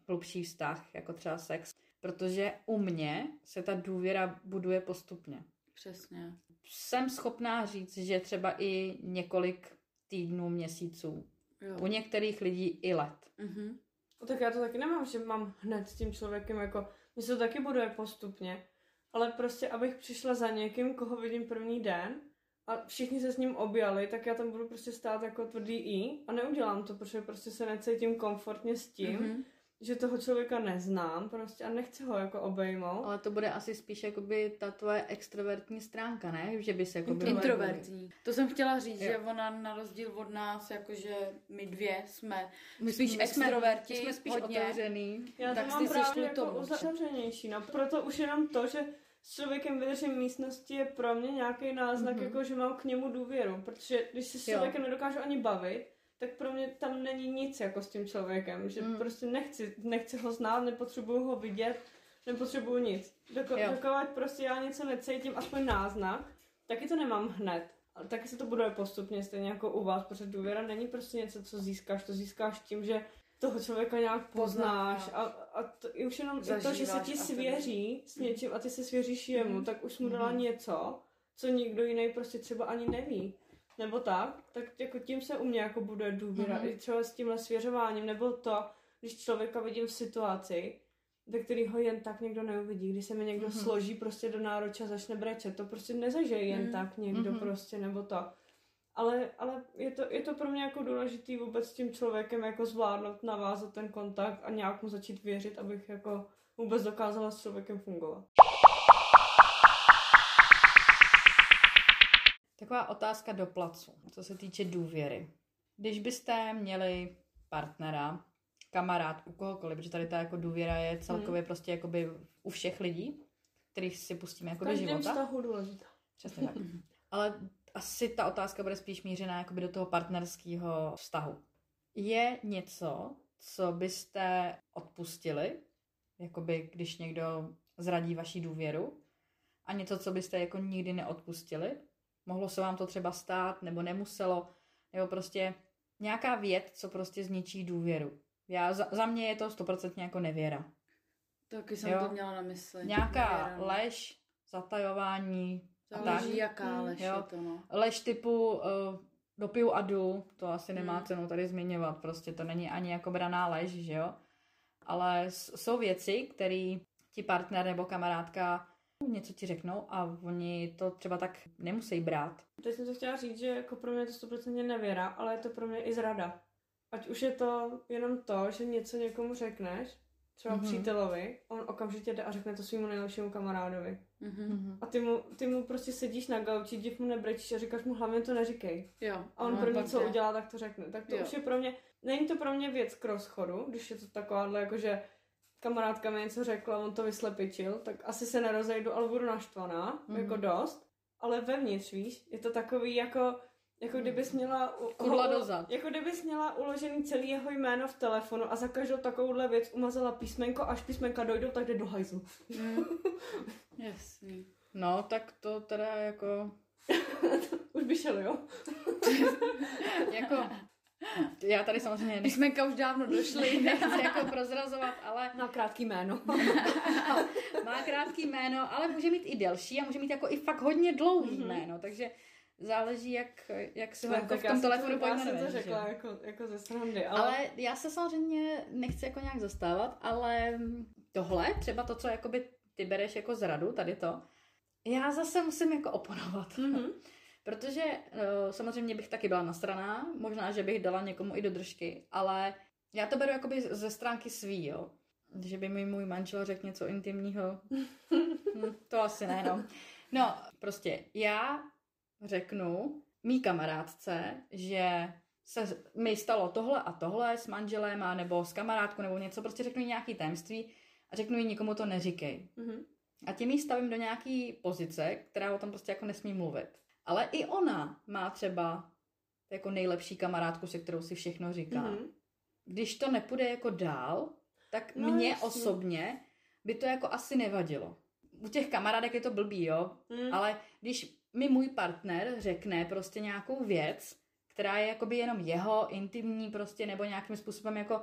hlubší vztah, jako třeba sex. Protože u mě se ta důvěra buduje postupně. Přesně. Jsem schopná říct, že třeba i několik týdnů, měsíců. Jo. U některých lidí i let. Uh-huh. No, tak já to taky nemám, že mám hned s tím člověkem, jako mě se to taky buduje postupně. Ale prostě, abych přišla za někým, koho vidím první den a všichni se s ním objali, tak já tam budu prostě stát jako tvrdý i a neudělám to, protože prostě se necítím komfortně s tím, mm-hmm. že toho člověka neznám prostě a nechci ho jako obejmout. Ale to bude asi spíš jakoby ta tvoje extrovertní stránka, ne? Že by se jako introvertní. To jsem chtěla říct, jo. Že ona na rozdíl od nás, jakože my dvě jsme my spíš my extroverti, jsme, jsme spíš hodně otevřený. Já tak to mám právě jako uzavřenější. No, proto už jenom to, že s člověkem vydržím místnosti je pro mě nějaký náznak, mm-hmm. jako že mám k němu důvěru, protože když se s člověkem jo. nedokážu ani bavit, tak pro mě tam není nic jako s tím člověkem, že mm. prostě nechci, nechci ho znát, nepotřebuju ho vidět, nepotřebuju nic. Doko- dokovat prostě já něco necítím, aspoň náznak, taky to nemám hned. Ale taky se to buduje postupně, stejně jako u vás, protože důvěra není prostě něco, co získáš, to získáš tím, že toho člověka nějak poznáš, poznáš. a, a to, už jenom to, že se ti svěří s něčím a ty se svěříš jemu, mm. tak už mu dala mm. něco, co nikdo jiný prostě třeba ani neví. Nebo tak, tak jako tím se u mě jako buduje důvěra. Mm-hmm. I třeba s tímhle svěřováním, nebo to, když člověka vidím v situaci, ve který ho jen tak někdo neuvidí, když se mi někdo mm-hmm. složí prostě do náruče a začne brečet, to prostě nezažije jen mm-hmm. tak někdo mm-hmm. prostě, nebo to. Ale, ale je, to, je to pro mě jako důležitý vůbec s tím člověkem jako zvládnout, navázat ten kontakt a nějak mu začít věřit, abych jako vůbec dokázala s člověkem fungovat. Taková otázka do placu, co se týče důvěry. Když byste měli partnera, kamarád, u kohokoliv, protože tady ta jako důvěra je celkově hmm. prostě jakoby u všech lidí, kterých si pustíme jako do života. V každém vztahu důležitá. Přesně tak. Ale asi ta otázka bude spíš mířená jakoby do toho partnerského vztahu. Je něco, co byste odpustili, jakoby když někdo zradí vaši důvěru, a něco, co byste jako nikdy neodpustili? Mohlo se vám to třeba stát, nebo nemuselo, nebo prostě nějaká věc, co prostě zničí důvěru. Já, za, za mě je to stoprocentně jako nevěra. Taky jsem jo? to měla na mysli. Nějaká nevěra, lež, zatajování. Záleží, jaká lež jo? je to, no. Lež typu uh, dopiju a jdu, to asi nemá hmm. cenu tady zmiňovat, prostě to není ani jako braná lež, že jo. Ale jsou věci, které ti partner nebo kamarádka něco ti řeknou a oni to třeba tak nemusí brát. Teď jsem to chtěla říct, že jako pro mě je to stoprocentně nevěra, ale je to pro mě i zrada. Ať už je to jenom to, že něco někomu řekneš, třeba mm-hmm. přítelovi, on okamžitě jde a řekne to svýmu nejlepšímu kamarádovi. Mm-hmm. A ty mu, ty mu prostě sedíš na gauči, div mu nebrečíš a říkáš mu hlavně to neříkej. Jo, a on pro něco udělá, tak to řekne. Tak to jo. už je pro mě, není to pro mě věc k rozchodu, když je to takováhle jakože kamarádka mi něco řekla, on to vyslepičil, tak asi se nerozejdu, ale budu naštvaná, mm. jako dost. Ale vevnitř, víš, je to takový jako, jako kdybys měla ulo- jako kdybys měla uložený celý jeho jméno v telefonu a za každou takovouhle věc umazala písmenko, až písmenka dojdou, tak jde do hajzlu. Mm. Jasný. No, tak to teda jako... Už by šel, jo? Jako... Já tady samozřejmě... Písmenka už dávno došly, nechci jako prozrazovat, ale... Má krátký jméno. Má krátký jméno, ale může mít i delší a může mít jako i fakt hodně dlouhý mm-hmm. jméno, takže záleží, jak, jak se vám no, v tom telefonu pojmenuje. Já jsem to řekla jako, jako ze srandy. Ale... ale já se samozřejmě nechci jako nějak zastávat, ale tohle, třeba to, co jakoby ty bereš jako zradu, tady to, já zase musím jako oponovat. Mm-hmm. Protože no, samozřejmě bych taky byla nastraná, možná, že bych dala někomu i do držky, ale já to beru jakoby ze stránky svý, jo. Že by mi můj manžel řekl něco intimního, hm, to asi ne, no. No, prostě já řeknu mý kamarádce, že se mi stalo tohle a tohle s manželem a nebo s kamarádkou nebo něco, prostě řeknu jí nějaký tajemství a řeknu jí, nikomu to neříkej. Mm-hmm. A tím jí stavím do nějaký pozice, která o tom prostě jako nesmí mluvit. Ale i ona má třeba jako nejlepší kamarádku, se kterou si všechno říká. Mm-hmm. Když to nepůjde jako dál, tak no, mně jasný. Osobně by to jako asi nevadilo. U těch kamarádek je to blbý, jo? Mm. Ale když mi můj partner řekne prostě nějakou věc, která je jakoby jenom jeho, intimní prostě, nebo nějakým způsobem jako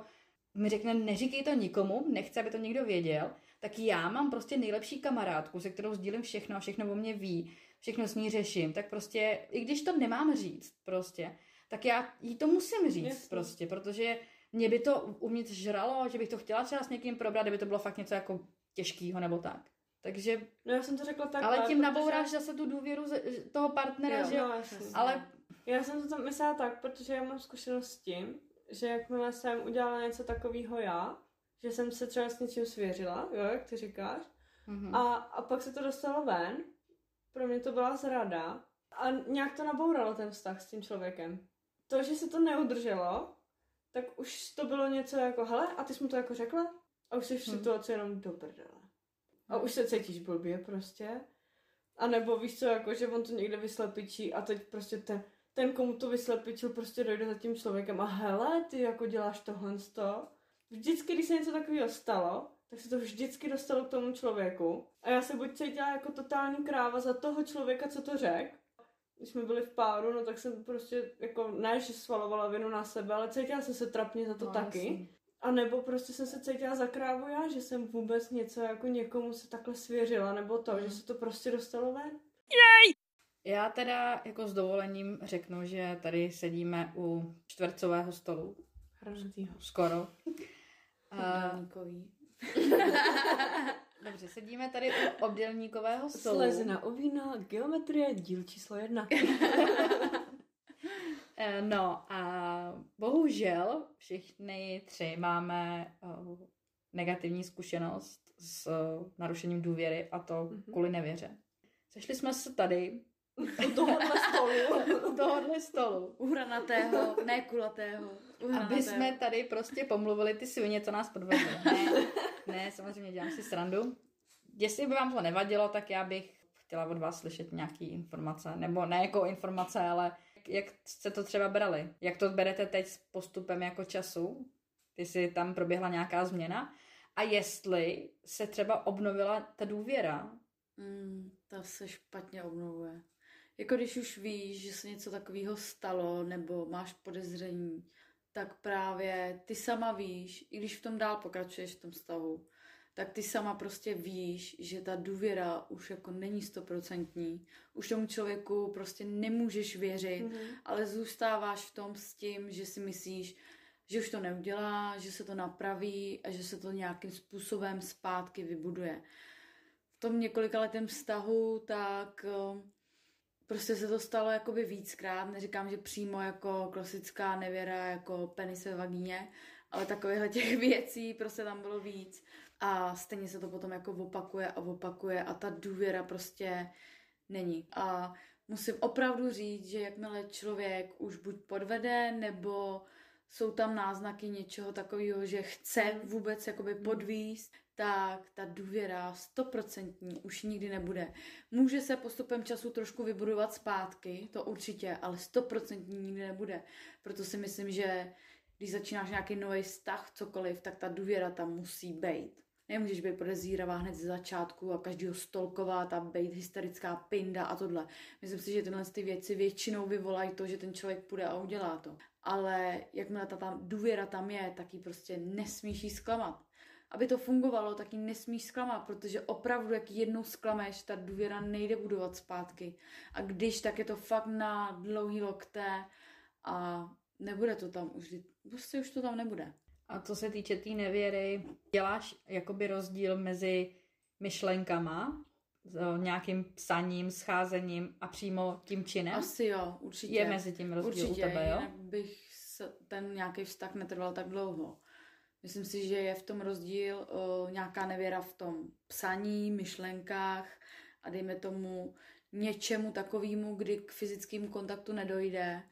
mi řekne, neříkej to nikomu, nechci, aby to nikdo věděl, tak já mám prostě nejlepší kamarádku, se kterou sdílím všechno a všechno o mě ví, všechno s ní řeším, tak prostě, i když to nemám říct prostě, tak já jí to musím říct jasný. Prostě, protože mě by to uvnitř žralo, že bych to chtěla třeba s někým probrat, kdyby to bylo fakt něco jako těžkýho nebo tak. Takže... No já jsem to řekla tak. Ale tím nabouráš zase tu důvěru toho partnera, jo, že jo? No, ale... Já jsem to tam myslela tak, protože já mám zkušenost s tím, že jakmile jsem udělala něco takového já, že jsem se třeba s něčím svěřila, jo, jak ty říkáš, mm-hmm. a, a pak se to dostalo ven, pro mě to byla zrada a nějak to nabouralo ten vztah s tím člověkem. To, že se to neudrželo, tak už to bylo něco jako, hele, a ty jsi mu to jako řekla? A už jsi v situaci hmm. jenom do prdele. A už se cítíš blbě prostě. A nebo víš co, jako, že on to někde vyslepičí a teď prostě ten, ten komu to vyslepičil, prostě dojde za tím člověkem a hele, ty jako děláš tohle z toho. Vždycky, když se něco takového stalo, tak se to vždycky dostalo k tomu člověku. A já se buď cítila jako totální kráva za toho člověka, co to řekl. Když jsme byli v páru, no tak jsem prostě jako, ne, že svalovala vinu na sebe, ale cítila jsem se trapně za to no, taky. Jasný. A nebo prostě jsem se cítila za krávu já, že jsem vůbec něco jako někomu se takhle svěřila, nebo to, mm. že se to prostě dostalo ven. Jej! Já teda jako s dovolením řeknu, že tady sedíme u čtvercového stolu. Hroznýho. Skoro. Obdélníkový. Dobře, sedíme tady u obdélníkového stolu. Slezina u Vína, geometrie, díl číslo jedna. No a bohužel všichni tři máme negativní zkušenost s narušením důvěry a to kvůli nevěře. Sešli jsme se tady u tohohle stolu, u tohohle stolu. Uhranatého, ne kulatého. Uhranatého. Aby jsme tady prostě pomluvili ty svině, co nás podvedly. Ne, ne, samozřejmě dělám si srandu. Jestli by vám to nevadilo, tak já bych chtěla od vás slyšet nějaký informace, nebo ne jako informace, ale jak jste to třeba brali? Jak to berete teď s postupem jako času? Jestli tam proběhla nějaká změna? A jestli se třeba obnovila ta důvěra? Mm, ta se špatně obnovuje. Jako když už víš, že se něco takového stalo, nebo máš podezření, tak právě ty sama víš, i když v tom dál pokračuješ v tom stavu, tak ty sama prostě víš, že ta důvěra už jako není stoprocentní. Už tomu člověku prostě nemůžeš věřit, mm-hmm. ale zůstáváš v tom s tím, že si myslíš, že už to neudělá, že se to napraví a že se to nějakým způsobem zpátky vybuduje. V tom několikaletém vztahu tak prostě se to stalo jakoby víckrát. Neříkám, že přímo jako klasická nevěra, jako penis ve vagíně, ale takovýchhle těch věcí prostě tam bylo víc. A stejně se to potom jako opakuje a opakuje a ta důvěra prostě není. A musím opravdu říct, že jakmile člověk už buď podvede, nebo jsou tam náznaky něčeho takového, že chce vůbec jakoby podvíst, tak ta důvěra stoprocentní už nikdy nebude. Může se postupem času trošku vybudovat zpátky, to určitě, ale stoprocentní nikdy nebude. Proto si myslím, že když začínáš nějaký nový vztah, cokoliv, tak ta důvěra tam musí být. Nemůžeš být podezíravá hned ze začátku a každýho stolkovat a být hysterická pinda a tohle. Myslím si, že tyhle ty věci většinou vyvolají to, že ten člověk půjde a udělá to. Ale jakmile ta tam důvěra tam je, tak ji prostě nesmíš jí zklamat. aby to fungovalo, tak ji nesmíš zklamat, protože opravdu, jak jednou zklameš, ta důvěra nejde budovat zpátky. A když, tak je to fakt na dlouhý lokte a nebude to tam už, prostě už to tam nebude. A co se týče té tý nevěry, děláš jakoby rozdíl mezi myšlenkama, nějakým psaním, scházením a přímo tím činem? Asi jo, určitě. Je mezi tím rozdíl určitě, u tebe, jo? Určitě, bych ten nějaký vztah netrval tak dlouho. Myslím si, že je v tom rozdíl o, nějaká nevěra v tom psaní, myšlenkách a dejme tomu něčemu takovému, kdy k fyzickým kontaktu nedojde.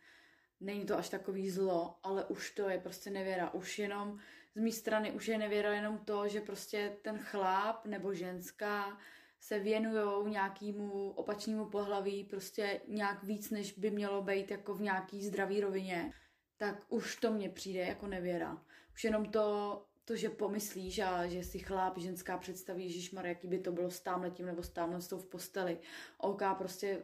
Není to až takový zlo, ale už to je prostě nevěra. Už jenom z mé strany už je nevěra jenom to, že prostě ten chlap nebo ženská se věnujou nějakému opačnému pohlaví prostě nějak víc, než by mělo být jako v nějaký zdravý rovině. Tak už to mně přijde jako nevěra. Už jenom to, to že pomyslíš a že si chlap, ženská představí, ježišmar, jaký by to bylo s támhletím nebo s támhletou v posteli. OK, prostě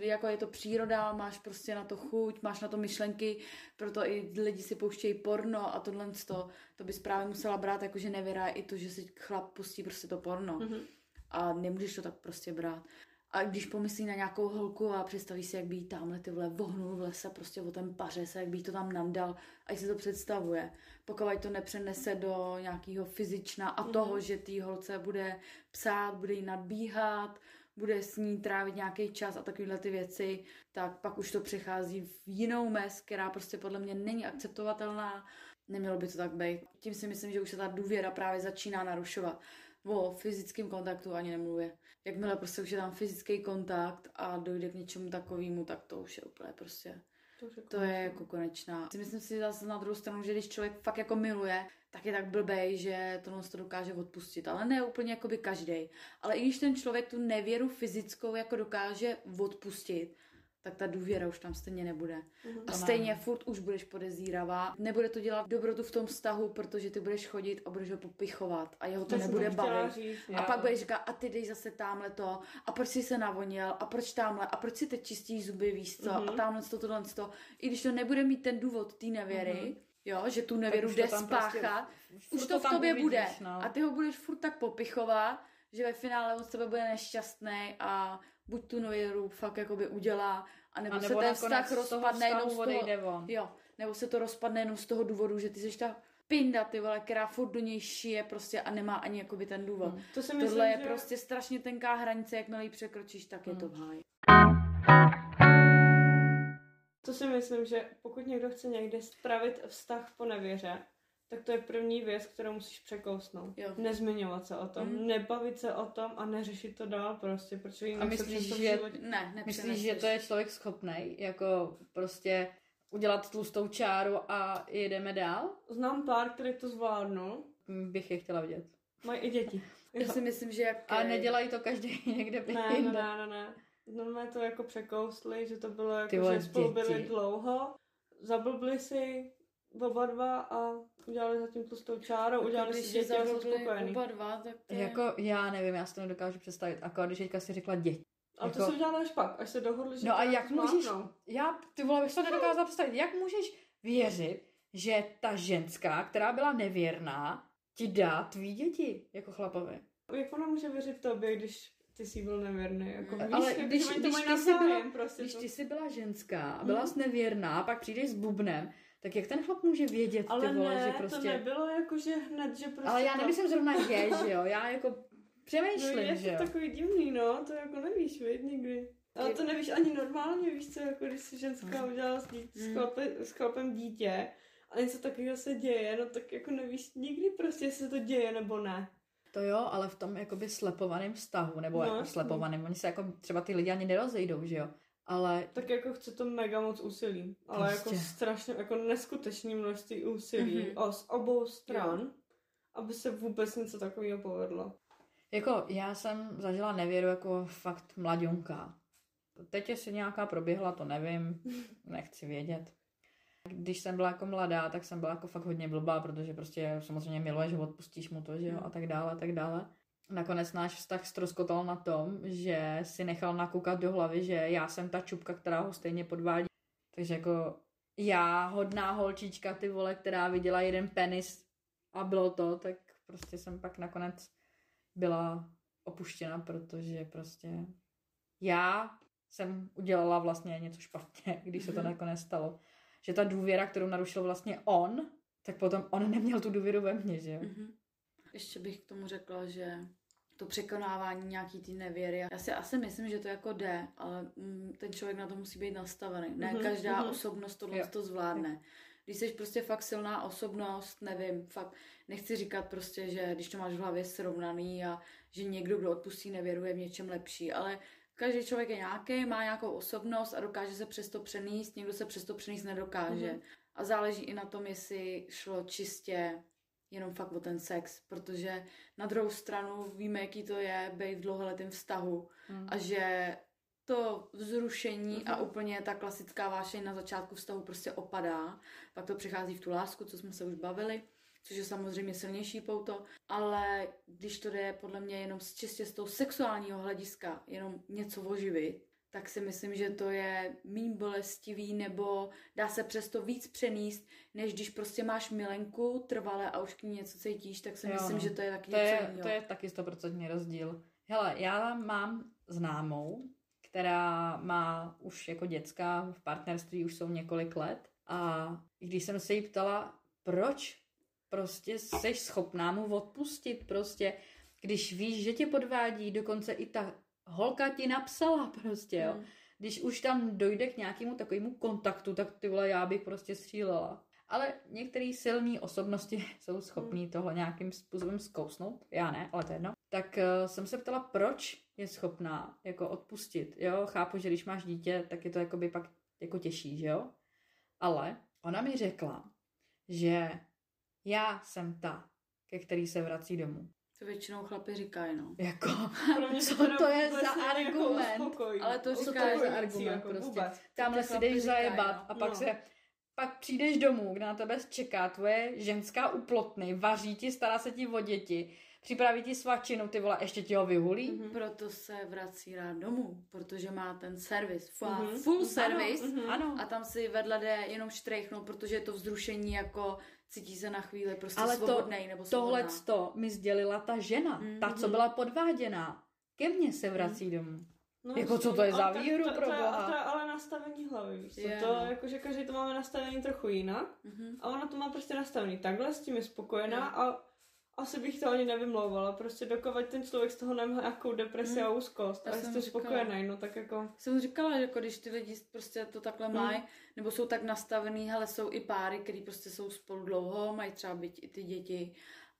jako je to příroda, máš prostě na to chuť, máš na to myšlenky, proto i lidi si pouštějí porno a tohle to, to bys právě musela brát jako, že nevěra i to, že si chlap pustí prostě to porno. Mm-hmm. A nemůžeš to tak prostě brát. A když pomyslí na nějakou holku a představí si, jak by jí támhle ty vole vohnul v lese prostě o ten pařez, jak by jí to tam nandal, ať si to představuje. Pokud to nepřenese do nějakého fyzična a toho, že té holce bude psát, bude jí nadbíhat, bude s ní trávit nějaký čas a takovéhle ty věci, tak pak už to přechází v jinou mez, která prostě podle mě není akceptovatelná. Nemělo by to tak být. Tím si myslím, že už se ta důvěra právě začíná narušovat. O fyzickém kontaktu ani nemluvě. Jakmile prostě už je tam fyzický kontakt a dojde k něčemu takovému, tak to už je úplně prostě, to, to je jako konečná. Myslím si zase na druhou stranu, že když člověk fakt jako miluje, tak je tak blbej, že to to dokáže odpustit. Ale ne úplně jako by každej. Ale i když ten člověk tu nevěru fyzickou jako dokáže odpustit, tak ta důvěra už tam stejně nebude. Uhum. A stejně furt už budeš podezíravá. Nebude to dělat dobrotu v tom vztahu, protože ty budeš chodit a budeš ho popichovat a jeho to, to nebude bavit. Říct, a pak budeš říkat, a ty dej zase tamhle to, a proč jsi se navonil, a proč tamhle, a proč si teď čistíš zuby, víš co, uhum. A tamhle to, tohle to. I když to nebude mít ten důvod té nevěry, uhum. Jo, že tu nevěru jde spáchat, prostě, už to, to v tobě uvidíš, bude. No. A ty ho budeš furt tak popichovat, že ve finále on z tebe bude nešťastný a buď tu nevěru fakt jakoby udělá, anebo, anebo se ten vztah rozpadne jenom z toho, jo, nebo se to rozpadne jenom z toho důvodu, že ty jsi ta pinda, ty vole, která furt do něj šije prostě a nemá ani jakoby ten důvod. Hmm. To si myslím, tohle je že... prostě strašně tenká hranice, jakmile ji překročíš, tak hmm. je to v háji. To si myslím, že pokud někdo chce někde spravit vztah po nevěře, tak to je první věc, kterou musíš překousnout. Jo. Nezmiňovat se o tom, mm. nebavit se o tom a neřešit to dál prostě, protože jinak a myslíš, se že... život... ne, myslíš, že to je člověk schopnej, jako prostě udělat tlustou čáru a jedeme dál? Znám pár, který to zvládnul. Bych je chtěla vidět. Mají i děti. Já si myslím, že jak... A nedělají to každý někde ne, ne, ne, ne, ne. Normálně to jako překousli, že to bylo jako, že spolu byli dlouho, zablbli si oba dva a udělali zatím tlustou čárou, udělali si děti a jsou spokojený. Oba dva, tak to je... Jako, já nevím, já si to nedokážu představit, akorát když teďka si řekla děti. Ale jako... to se udělala až pak, až se dohodli, že no a jak můžeš, zvládnou. Já, ty vole, bych to nedokázala představit, jak můžeš věřit, že ta ženská, která byla nevěrná, ti dá tvý děti, jako chlapovi. Jak ona může věřit tobě, když... Ty jsi byl nevěrný, jako víš, ale jak když, když, ty jsi byla, prostě když ty jsi byla ženská a byla jsi nevěrná a pak přijdeš s bubnem, tak jak ten chlap může vědět, ale ty vole, ne, že prostě... Ale ne, to nebylo jako, že hned, že prostě... Ale já to... nemyslím zrovna je, že jo, já jako přemýšlím, no, je že je to takový divný, no, to jako nevíš, víš, nikdy. Ale to nevíš ani normálně, víš co, jako když si ženská hmm. udělala s, dít, hmm. s, chlapem, s chlapem dítě a něco takového se děje, no tak jako nevíš nikdy prostě, jestli se to děje nebo ne. To jo, ale v tom jakoby slepovaném vztahu, nebo no, jako slepovaném, oni se jako třeba ty lidi ani nerozejdou, že jo, ale... Tak jako chce to mega moc úsilí, ale prostě. Jako strašně, jako neskutečný množství úsilí mm-hmm. z obou stran, jo. Aby se vůbec něco takového povedlo. Jako já jsem zažila nevěru jako fakt mladionka. Teď jestli nějaká proběhla, to nevím, nechci vědět. Když jsem byla jako mladá, tak jsem byla jako fakt hodně blbá, protože prostě samozřejmě miluješ, odpustíš mu to, že jo, a tak dále, a tak dále. Nakonec náš vztah ztroskotal na tom, že si nechal nakoukat do hlavy, že já jsem ta čupka, která ho stejně podvádí. Takže jako já, hodná holčička, ty vole, která viděla jeden penis a bylo to, tak prostě jsem pak nakonec byla opuštěna, protože prostě já jsem udělala vlastně něco špatně, když se to nakonec stalo. Že ta důvěra, kterou narušil vlastně on, tak potom on neměl tu důvěru ve mně, že jo? Mm-hmm. Ještě bych k tomu řekla, že to překonávání nějaký ty nevěry, já si asi myslím, že to jako jde, ale ten člověk na to musí být nastavený. Ne mm-hmm. každá mm-hmm. osobnost tohle to zvládne. Když jsi prostě fakt silná osobnost, nevím, fakt nechci říkat prostě, že když to máš v hlavě srovnaný a že někdo, kdo odpustí nevěru, je v něčem lepší, ale každý člověk je nějaký, má nějakou osobnost a dokáže se přesto přenést, někdo se přesto přenést nedokáže. Mm-hmm. A záleží i na tom, jestli šlo čistě jenom fakt o ten sex, protože na druhou stranu víme, jaký to je být v dlouholetém vztahu mm-hmm. a že to vzrušení mm-hmm. a úplně ta klasická vášeň na začátku vztahu prostě opadá, pak to přechází v tu lásku, co jsme se už bavili, což je samozřejmě silnější pouto, ale když to jde podle mě jenom čistě z toho sexuálního hlediska, jenom něco oživit, tak si myslím, že to je míň bolestivý nebo dá se přesto víc přenést, než když prostě máš milenku trvale a už k ní něco cítíš, tak si jo, myslím, že to je taky to něco jiného. To je taky stoprocentně rozdíl. Hele, já mám známou, která má už jako děcka v partnerství, už jsou několik let a když jsem se jí ptala, proč prostě seš schopná mu odpustit, prostě, když víš, že tě podvádí, dokonce i ta holka ti napsala prostě, jo. Hmm. Když už tam dojde k nějakému takovému kontaktu, tak ty vole, já bych prostě střílela. Ale některé silné osobnosti jsou schopné hmm. tohle nějakým způsobem zkousnout, já ne, ale to jedno. Tak uh, jsem se ptala, proč je schopná jako odpustit, jo. Chápu, že když máš dítě, tak je to jakoby pak jako těžší, že jo. Ale ona mi řekla, že já jsem ta, ke který se vrací domů. To většinou chlapi říkají, no. Jako, co to, to je za argument? Jako spokojím, ale to říkáš za argument jako prostě. Vůbec. Tamhle si jdeš zajebat no. a pak no. se... Pak přijdeš domů, kde na tebe čeká tvoje ženská uplotny, vaří ti, stará se ti o děti, připraví ti svačinu, ty vole, ještě ti ho vyhulí. Mm-hmm. Proto se vrací rád domů, protože má ten servis, mm-hmm. full servis mm-hmm. a tam si vedle jde jenom štrejchnout, protože je to vzrušení jako cítí se na chvíli prostě ale svobodnej to, nebo svobodná. Ale tohleto mi sdělila ta žena, mm-hmm. ta, co byla podváděná, ke mně se vrací mm-hmm. domů. No, jako co to je za víru pro Boha? To je ale nastavení hlavy. Yeah. To jakože každý to máme nastavení trochu jinak mm-hmm. a ona to má prostě nastavený takhle, s tím je spokojená yeah. a asi bych to ani nevymlouvala. Prostě dokovať ten člověk z toho nemá nějakou depresi mm. a úzkost a jste spokojený, no tak jako... Jsem říkala, že jako, když ty lidi prostě to takhle mm. mají, nebo jsou tak nastavený, ale jsou i páry, který prostě jsou spolu dlouho, mají třeba být i ty děti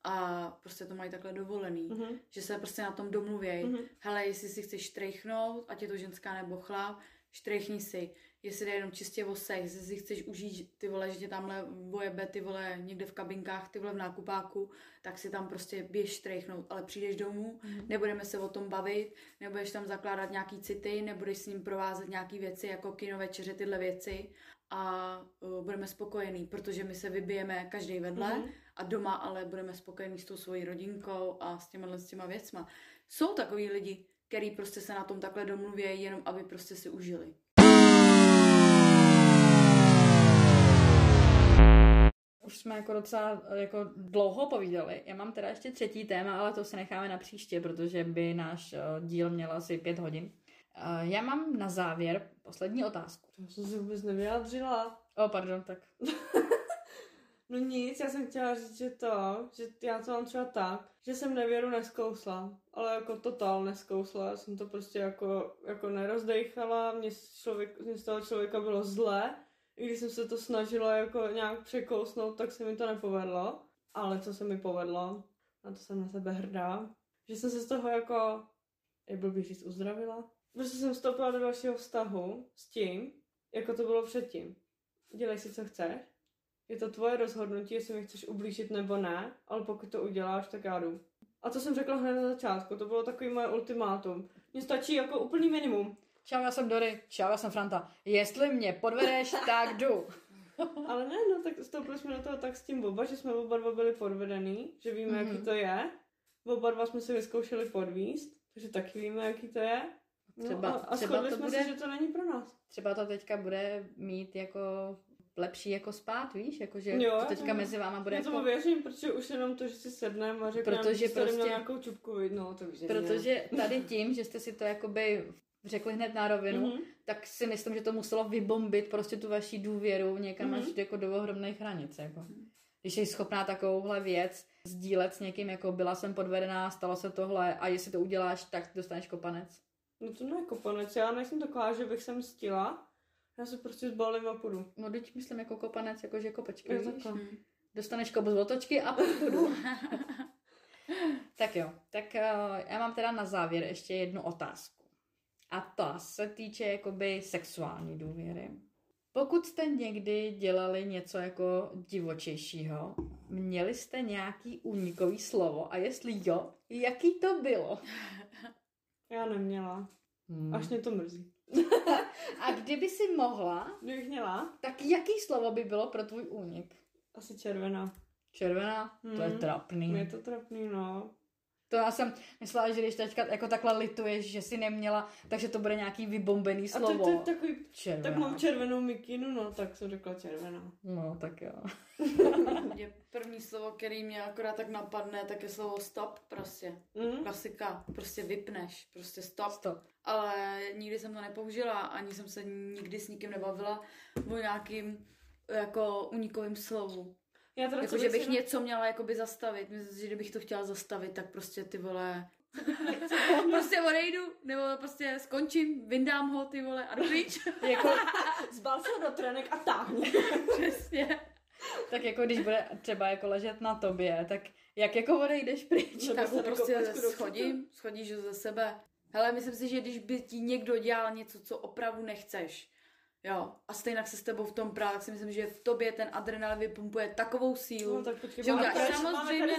a prostě to mají takhle dovolený, mm-hmm. že se prostě na tom domluvěj. Mm-hmm. Hele, jestli si chceš štrejchnout, ať je to ženská nebo chlap, štrejchni si. Jestli jde jenom čistě o sex, jestli si chceš užít, ty vole, že tě tamhle bojebe, ty vole, někde v kabinkách, ty vole v nákupáku, tak si tam prostě běž štrejchnout, ale přijdeš domů, mm-hmm. nebudeme se o tom bavit, nebudeš tam zakládat nějaký city, nebudeš s ním provázet nějaký věci, jako kino, večeře, tyhle věci. A uh, budeme spokojení, protože my se vybijeme každý vedle mm-hmm. a doma ale budeme spokojení s tou svojí rodinkou a s těma, s těma věcma. Jsou takový lidi, který prostě se na tom takhle domluví, jenom aby prostě si užili. Už jsme jako docela jako dlouho povídali. Já mám teda ještě třetí téma, ale to se necháme na příště, protože by náš díl měl asi pět hodin. Já mám na závěr poslední otázku. Já jsem se vůbec nevyjádřila. O, pardon, tak. No nic, já jsem chtěla říct, že to, že já to mám třeba tak, že jsem nevěru neskousla, ale jako totál neskousla, jsem to prostě jako, jako nerozdejchala, mě z, člověk, mě z toho člověka bylo zle, i když jsem se to snažila jako nějak překousnout, tak se mi to nepovedlo, ale co se mi povedlo, na to jsem na sebe hrdá, že jsem se z toho jako, jak blbý říct, uzdravila. Prostě jsem vstoupila do dalšího vztahu s tím, jako to bylo předtím. Dělej si, co chceš. Je to tvoje rozhodnutí, jestli mi chceš ublížit nebo ne, ale pokud to uděláš, tak já jdu. A to jsem řekla hned na začátku, to bylo takový moje ultimátum. Mně stačí jako úplný minimum. Čau, já jsem Dori, čau, já jsem Franta. Jestli mě podvedeš, tak jdu. Ale ne, no tak vstoupili jsme do toho tak s tím oba, že jsme oba dva byli podvedený, že víme, mm-hmm. jaký to je. Oba dva jsme si vyzkoušeli podvíst, takže taky víme, jaký to je. Třeba, no a, a třeba to jsme bude, si, že to není pro nás. Třeba to teďka bude mít jako lepší jako spát, víš, jakože jo, to teďka jo. mezi váma bude. Já jako... to věřím, protože už jenom to, že si sedneme a řekneme, že jste prostě... nějakou čupku vidnou, to víš. Protože tady tím, že jste si to jakoby řekli hned na rovinu, mm-hmm. tak si myslím, že to muselo vybombit prostě tu vaši důvěru někam mm-hmm. až jako do ohromných hranic, jako. Když jsi schopná takovouhle věc sdílet s někým, jako byla jsem podvedená, stalo se tohle a jestli to uděláš, tak dostaneš kopanec. No to ne kopanec, já nejsem taková, že bych sem stila, já se prostě zbalím a půjdu. No teď myslím jako kopanec, jakože kopečky, jo, víš? Tako. Dostaneš kop z otočky a půjdu. Tak jo, tak já mám teda na závěr ještě jednu otázku. A ta se týče jakoby sexuální důvěry. Pokud jste někdy dělali něco jako divočejšího, měli jste nějaký únikový slovo a jestli jo, jaký to bylo? Já neměla. Hmm. Až mě to mrzí. A kdyby si mohla, kdybych měla, tak jaký slovo by bylo pro tvůj únik? Asi červená. Červená? Hmm. To je trapný. Je to trapný, no. To já jsem myslela, že když teďka jako takhle lituješ, že si neměla, takže to bude nějaký vybombený slovo. A to je takový, červená. Tak mám červenou mikinu, no tak jsem řekla červená. No, tak jo. Je první slovo, který mě akorát tak napadne, tak je slovo stop, prostě. Mm-hmm. Klasika, prostě vypneš, prostě stop. Stop. Ale nikdy jsem to nepoužila, ani jsem se nikdy s nikým nebavila o nějakým jako unikovým slovu. Já teda, jako, bych že bych jenom... něco měla jakoby zastavit. Myslím, že kdybych to chtěla zastavit, tak prostě ty vole... prostě odejdu, nebo prostě skončím, vyndám ho, ty vole, a jdu pryč. Jako zbal se do trenek a táhnu. Přesně. Tak jako když bude třeba jako ležet na tobě, tak jak jako odejdeš pryč? Tak, tak prostě jako schodím, schodíš ze sebe. Hele, myslím si, že když by ti někdo dělal něco, co opravdu nechceš, jo, a stejně se s tebou v tom prát, tak si myslím, že v tobě ten adrenalin vypumpuje takovou sílu, no, tak že uděláš samozřejmě...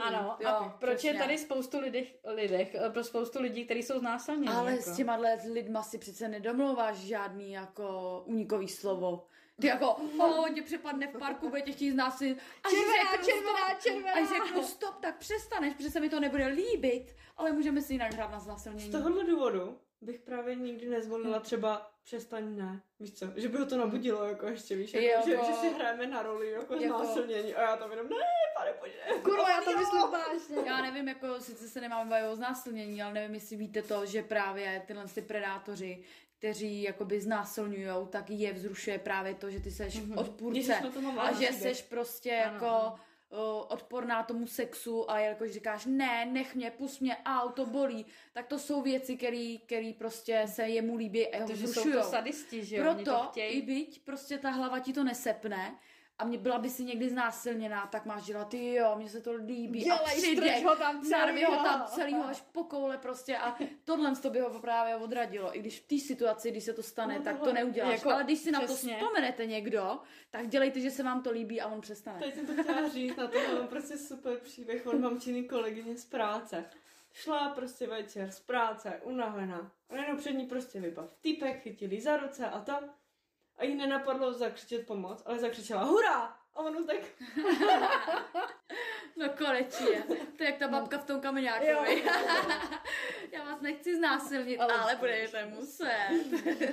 Ano, jo, a proč přesně. je tady spoustu lidech, lidech, pro spoustu lidí, kteří jsou znásilněni? Ale jako. S těma lidma si přece nedomlouváš žádný jako unikový slovo. Ty jako, o, tě přepadne v parku, bude tě chtít znásit. Červená, červená, červená. A řeknu stop, tak přestaneš, protože se mi to nebude líbit, ale můžeme si jinak hrát na znásilnění. Z tohohle důvodu bych právě nikdy nezvolila třeba přestaň ne, víš co, že by ho to nabudilo jako ještě, víš, jako, jako, že, že si hrajeme na roli jako, jako znásilnění a já tam jenom ne, pane bože. Kurva, já to myslím vážně. Já nevím, jako sice se nemáme bavit o znásilnění, ale nevím, jestli víte to, že právě tyhle ty predátoři, kteří jakoby znásilňujou, tak je vzrušuje právě to, že ty seš mm-hmm. odpůrce a že seš prostě ano. jako... odporná tomu sexu a jakož říkáš ne, nech mě, pust mě, au, to bolí, tak to jsou věci, který, který prostě se jemu líbí a jeho vzrušujou. Jsou to sadisti, že proto, to chtějí. I byť prostě ta hlava ti to nesepne a mě byla by si někdy znásilněná, tak máš dělat, ty jo, mně se to líbí. Dělej, a přidej, ho tam celýho, ho tam celýho až po koule prostě a tohle z to by ho právě odradilo. I když v té situaci, když se to stane, no, tak to neuděláš. Jako, ale když si na přesně. to vzpomenete někdo, tak dělejte, že se vám to líbí a on přestane. Teď jsem to chtěla říct na to, mám prostě super příběh, on mám činný kolegyně z práce. Šla prostě večer z práce, unavená, a jenom před ní prostě vybav týpek, chytili za ruce a to. A jí nenapadlo zakřičet pomoc, ale zakřičela hurá! A ono tak... No koleči je. To je jak ta babka v tom Kameňákovi. Já vás nechci znásilnit, ale, ale budete muset.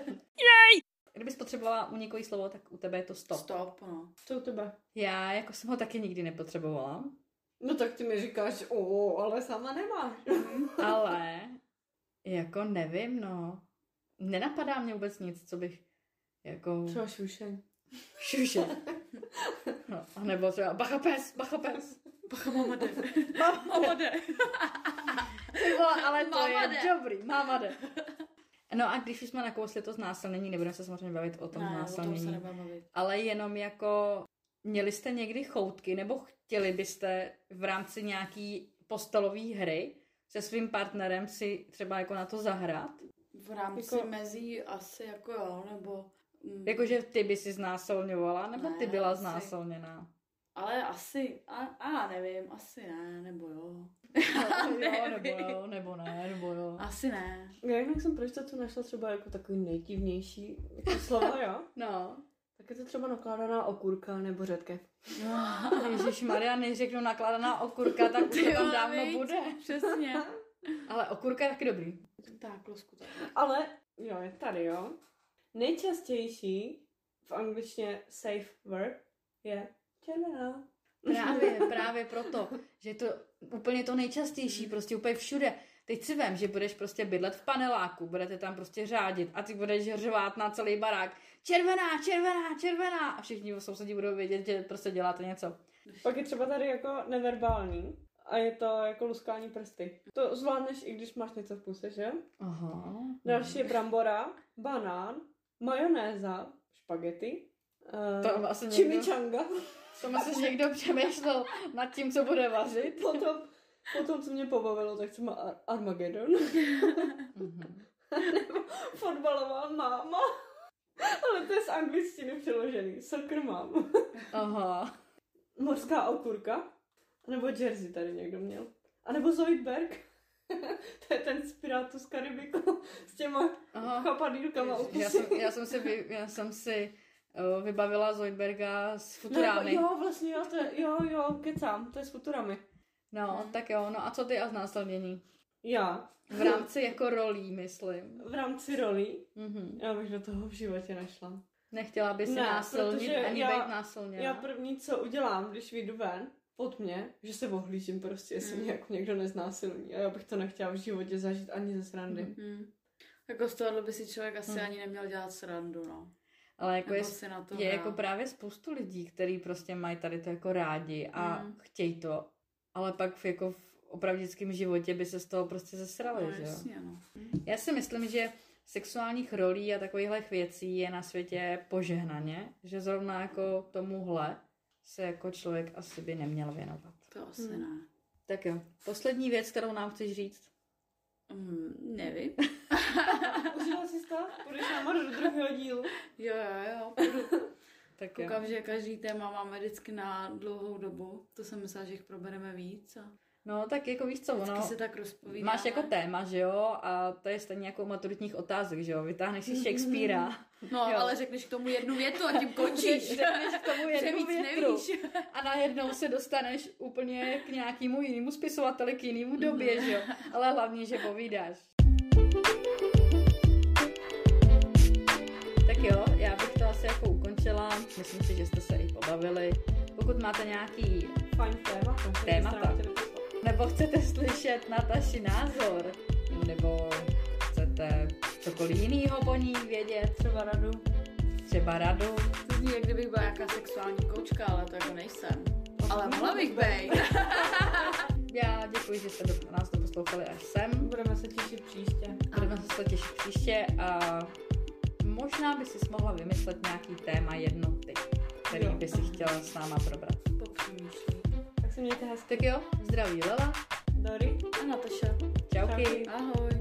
Jej! Kdybys potřebovala unikový slovo, tak u tebe je to stop. Stop, no. Co u tebe? Já jako jsem ho taky nikdy nepotřebovala. No tak ty mi říkáš, o, ale sama nemáš. Ale jako nevím, no. Nenapadá mě vůbec nic, co bych... Jako... Třeba šušeň. Šušeň. No, a nebo třeba bacha pes, bacha pes. Bacha mama jde. Mama jde. Ale to mama je de. Dobrý, mama jde. No a když jsme nakousli to znásilnění, nebudeme se samozřejmě bavit o tom ne, znásilnění. O tom ale jenom jako, měli jste někdy choutky, nebo chtěli byste v rámci nějaký postelové hry se svým partnerem si třeba jako na to zahrát? V rámci jako... mezí asi jako jo, nebo... Mm. Jakože ty by si znásilňovala, nebo ne, ty byla asi. Znásilněná? Ale asi, a, a nevím, asi ne, nebo jo. Asi jo, nebo jo, nebo ne, nebo jo. Asi ne. Já jak jsem proč to tu našla třeba jako takový nejdivnější jako slovo, jo? No. Tak je to třeba nakládaná okurka nebo řetkev. No. Ježišmarja, než řeknu nakládaná okurka, tak už to tam dávno víc, bude. Přesně. Ale okurka je taky dobrý. Tak, losku tak. Ale jo, je tady, jo. Nejčastější v angličtině safe word je červená. Právě, právě proto, že je to úplně to nejčastější, prostě úplně všude. Teď si vem, že budeš prostě bydlet v paneláku, budete tam prostě řádit a ty budeš řvát na celý barák. Červená, červená, červená! A všichni sousedí budou vědět, že prostě děláte něco. Pak je třeba tady jako neverbální a je to jako luskání prsty. To zvládneš, i když máš něco v puse, že? Aha. Další je brambora, banán, majonéza, špagety, uh, chimichanga. To asi někdo přemýšlel nad tím, co bude vařit. Potom, potom co mě pobavilo, tak jsem ar- Armageddon. Mm-hmm. Nebo fotbalová máma. Ale to je z angličtiny přeložený. Soccer mám. Aha. Morská okurka. Nebo Jersey tady někdo měl. A nebo Zoidberg. To je ten z Pirátů z Karibiku. S těma chapadýlkama. Já jsem, já jsem si... Vy, já jsem si... vybavila Zoidberga s Futurami. No, jo, vlastně, jo, to je, jo, jo, kecám, to je s Futurami. No, hmm. tak jo, no a co ty a znásilnění? Já. V rámci jako rolí, myslím. V rámci rolí? Mm-hmm. Já bych do toho v životě nešla. Nechtěla by se ne, násilnit ani já, být násilněna. Já první, co udělám, když vyjdu ven, pod mě, že se ohlížím prostě, jestli hmm. mě jako někdo neznásilní. A já bych to nechtěla v životě zažít ani ze srandy. Mm-hmm. Jako z tohohle by si člověk asi hmm. ani neměl dělat srandu, no. Ale jako je, je jako právě spoustu lidí, kteří prostě mají tady to jako rádi a mm. chtějí to, ale pak v, jako v opravdickém životě by se z toho prostě zesrali, no, že jo? Jasně, no. Já si myslím, že sexuálních rolí a takovýchhle věcí je na světě požehnaně, že zrovna jako tomuhle se jako člověk asi by neměl věnovat. To asi mm. ne. Tak jo, poslední věc, kterou nám chceš říct? Mm, nevím. Užila jsi to? Půjdeš na moru do druhého dílu? Jo, jo, jo. Tak koukám, jo. Že každý téma máme vždycky na dlouhou dobu. To jsem myslela, že jich probereme víc. A... No tak jako víš co, ono, se tak máš jako téma, že jo? A to je stejně jako maturitních otázek, že jo? Vytáhneš si Shakespearea. No, jo. Ale řekneš k tomu jednu větu a tím končíš. Řekneš k tomu jednu větu. A najednou se dostaneš úplně k nějakému jinému spisovateli, k jinému době, že jo? Ale hlavně, že povídáš. Tak jo, já bych to asi jako ukončila. Myslím si, že jste se i pobavili. Pokud máte nějaký fajn témata, témata nebo chcete slyšet Nataši názor, nebo chcete cokoliv jinýho po ní vědět, třeba radu, třeba radu. To zní, jak kdybych byla nějaká sexuální koučka, ale to jako nejsem. To ale mohla bych bej. Já děkuji, že jste do nás to poslouchali až sem. Budeme se těšit příště. Budeme se těšit příště a možná by si mohla vymyslet nějaký téma jednoty, který jo. by si chtěla s náma probrat. Popřímýšlí. Tak se mějte hezky. Tak jo, zdraví Lela, Dori a Nataša. Čauky. Čauky. Ahoj.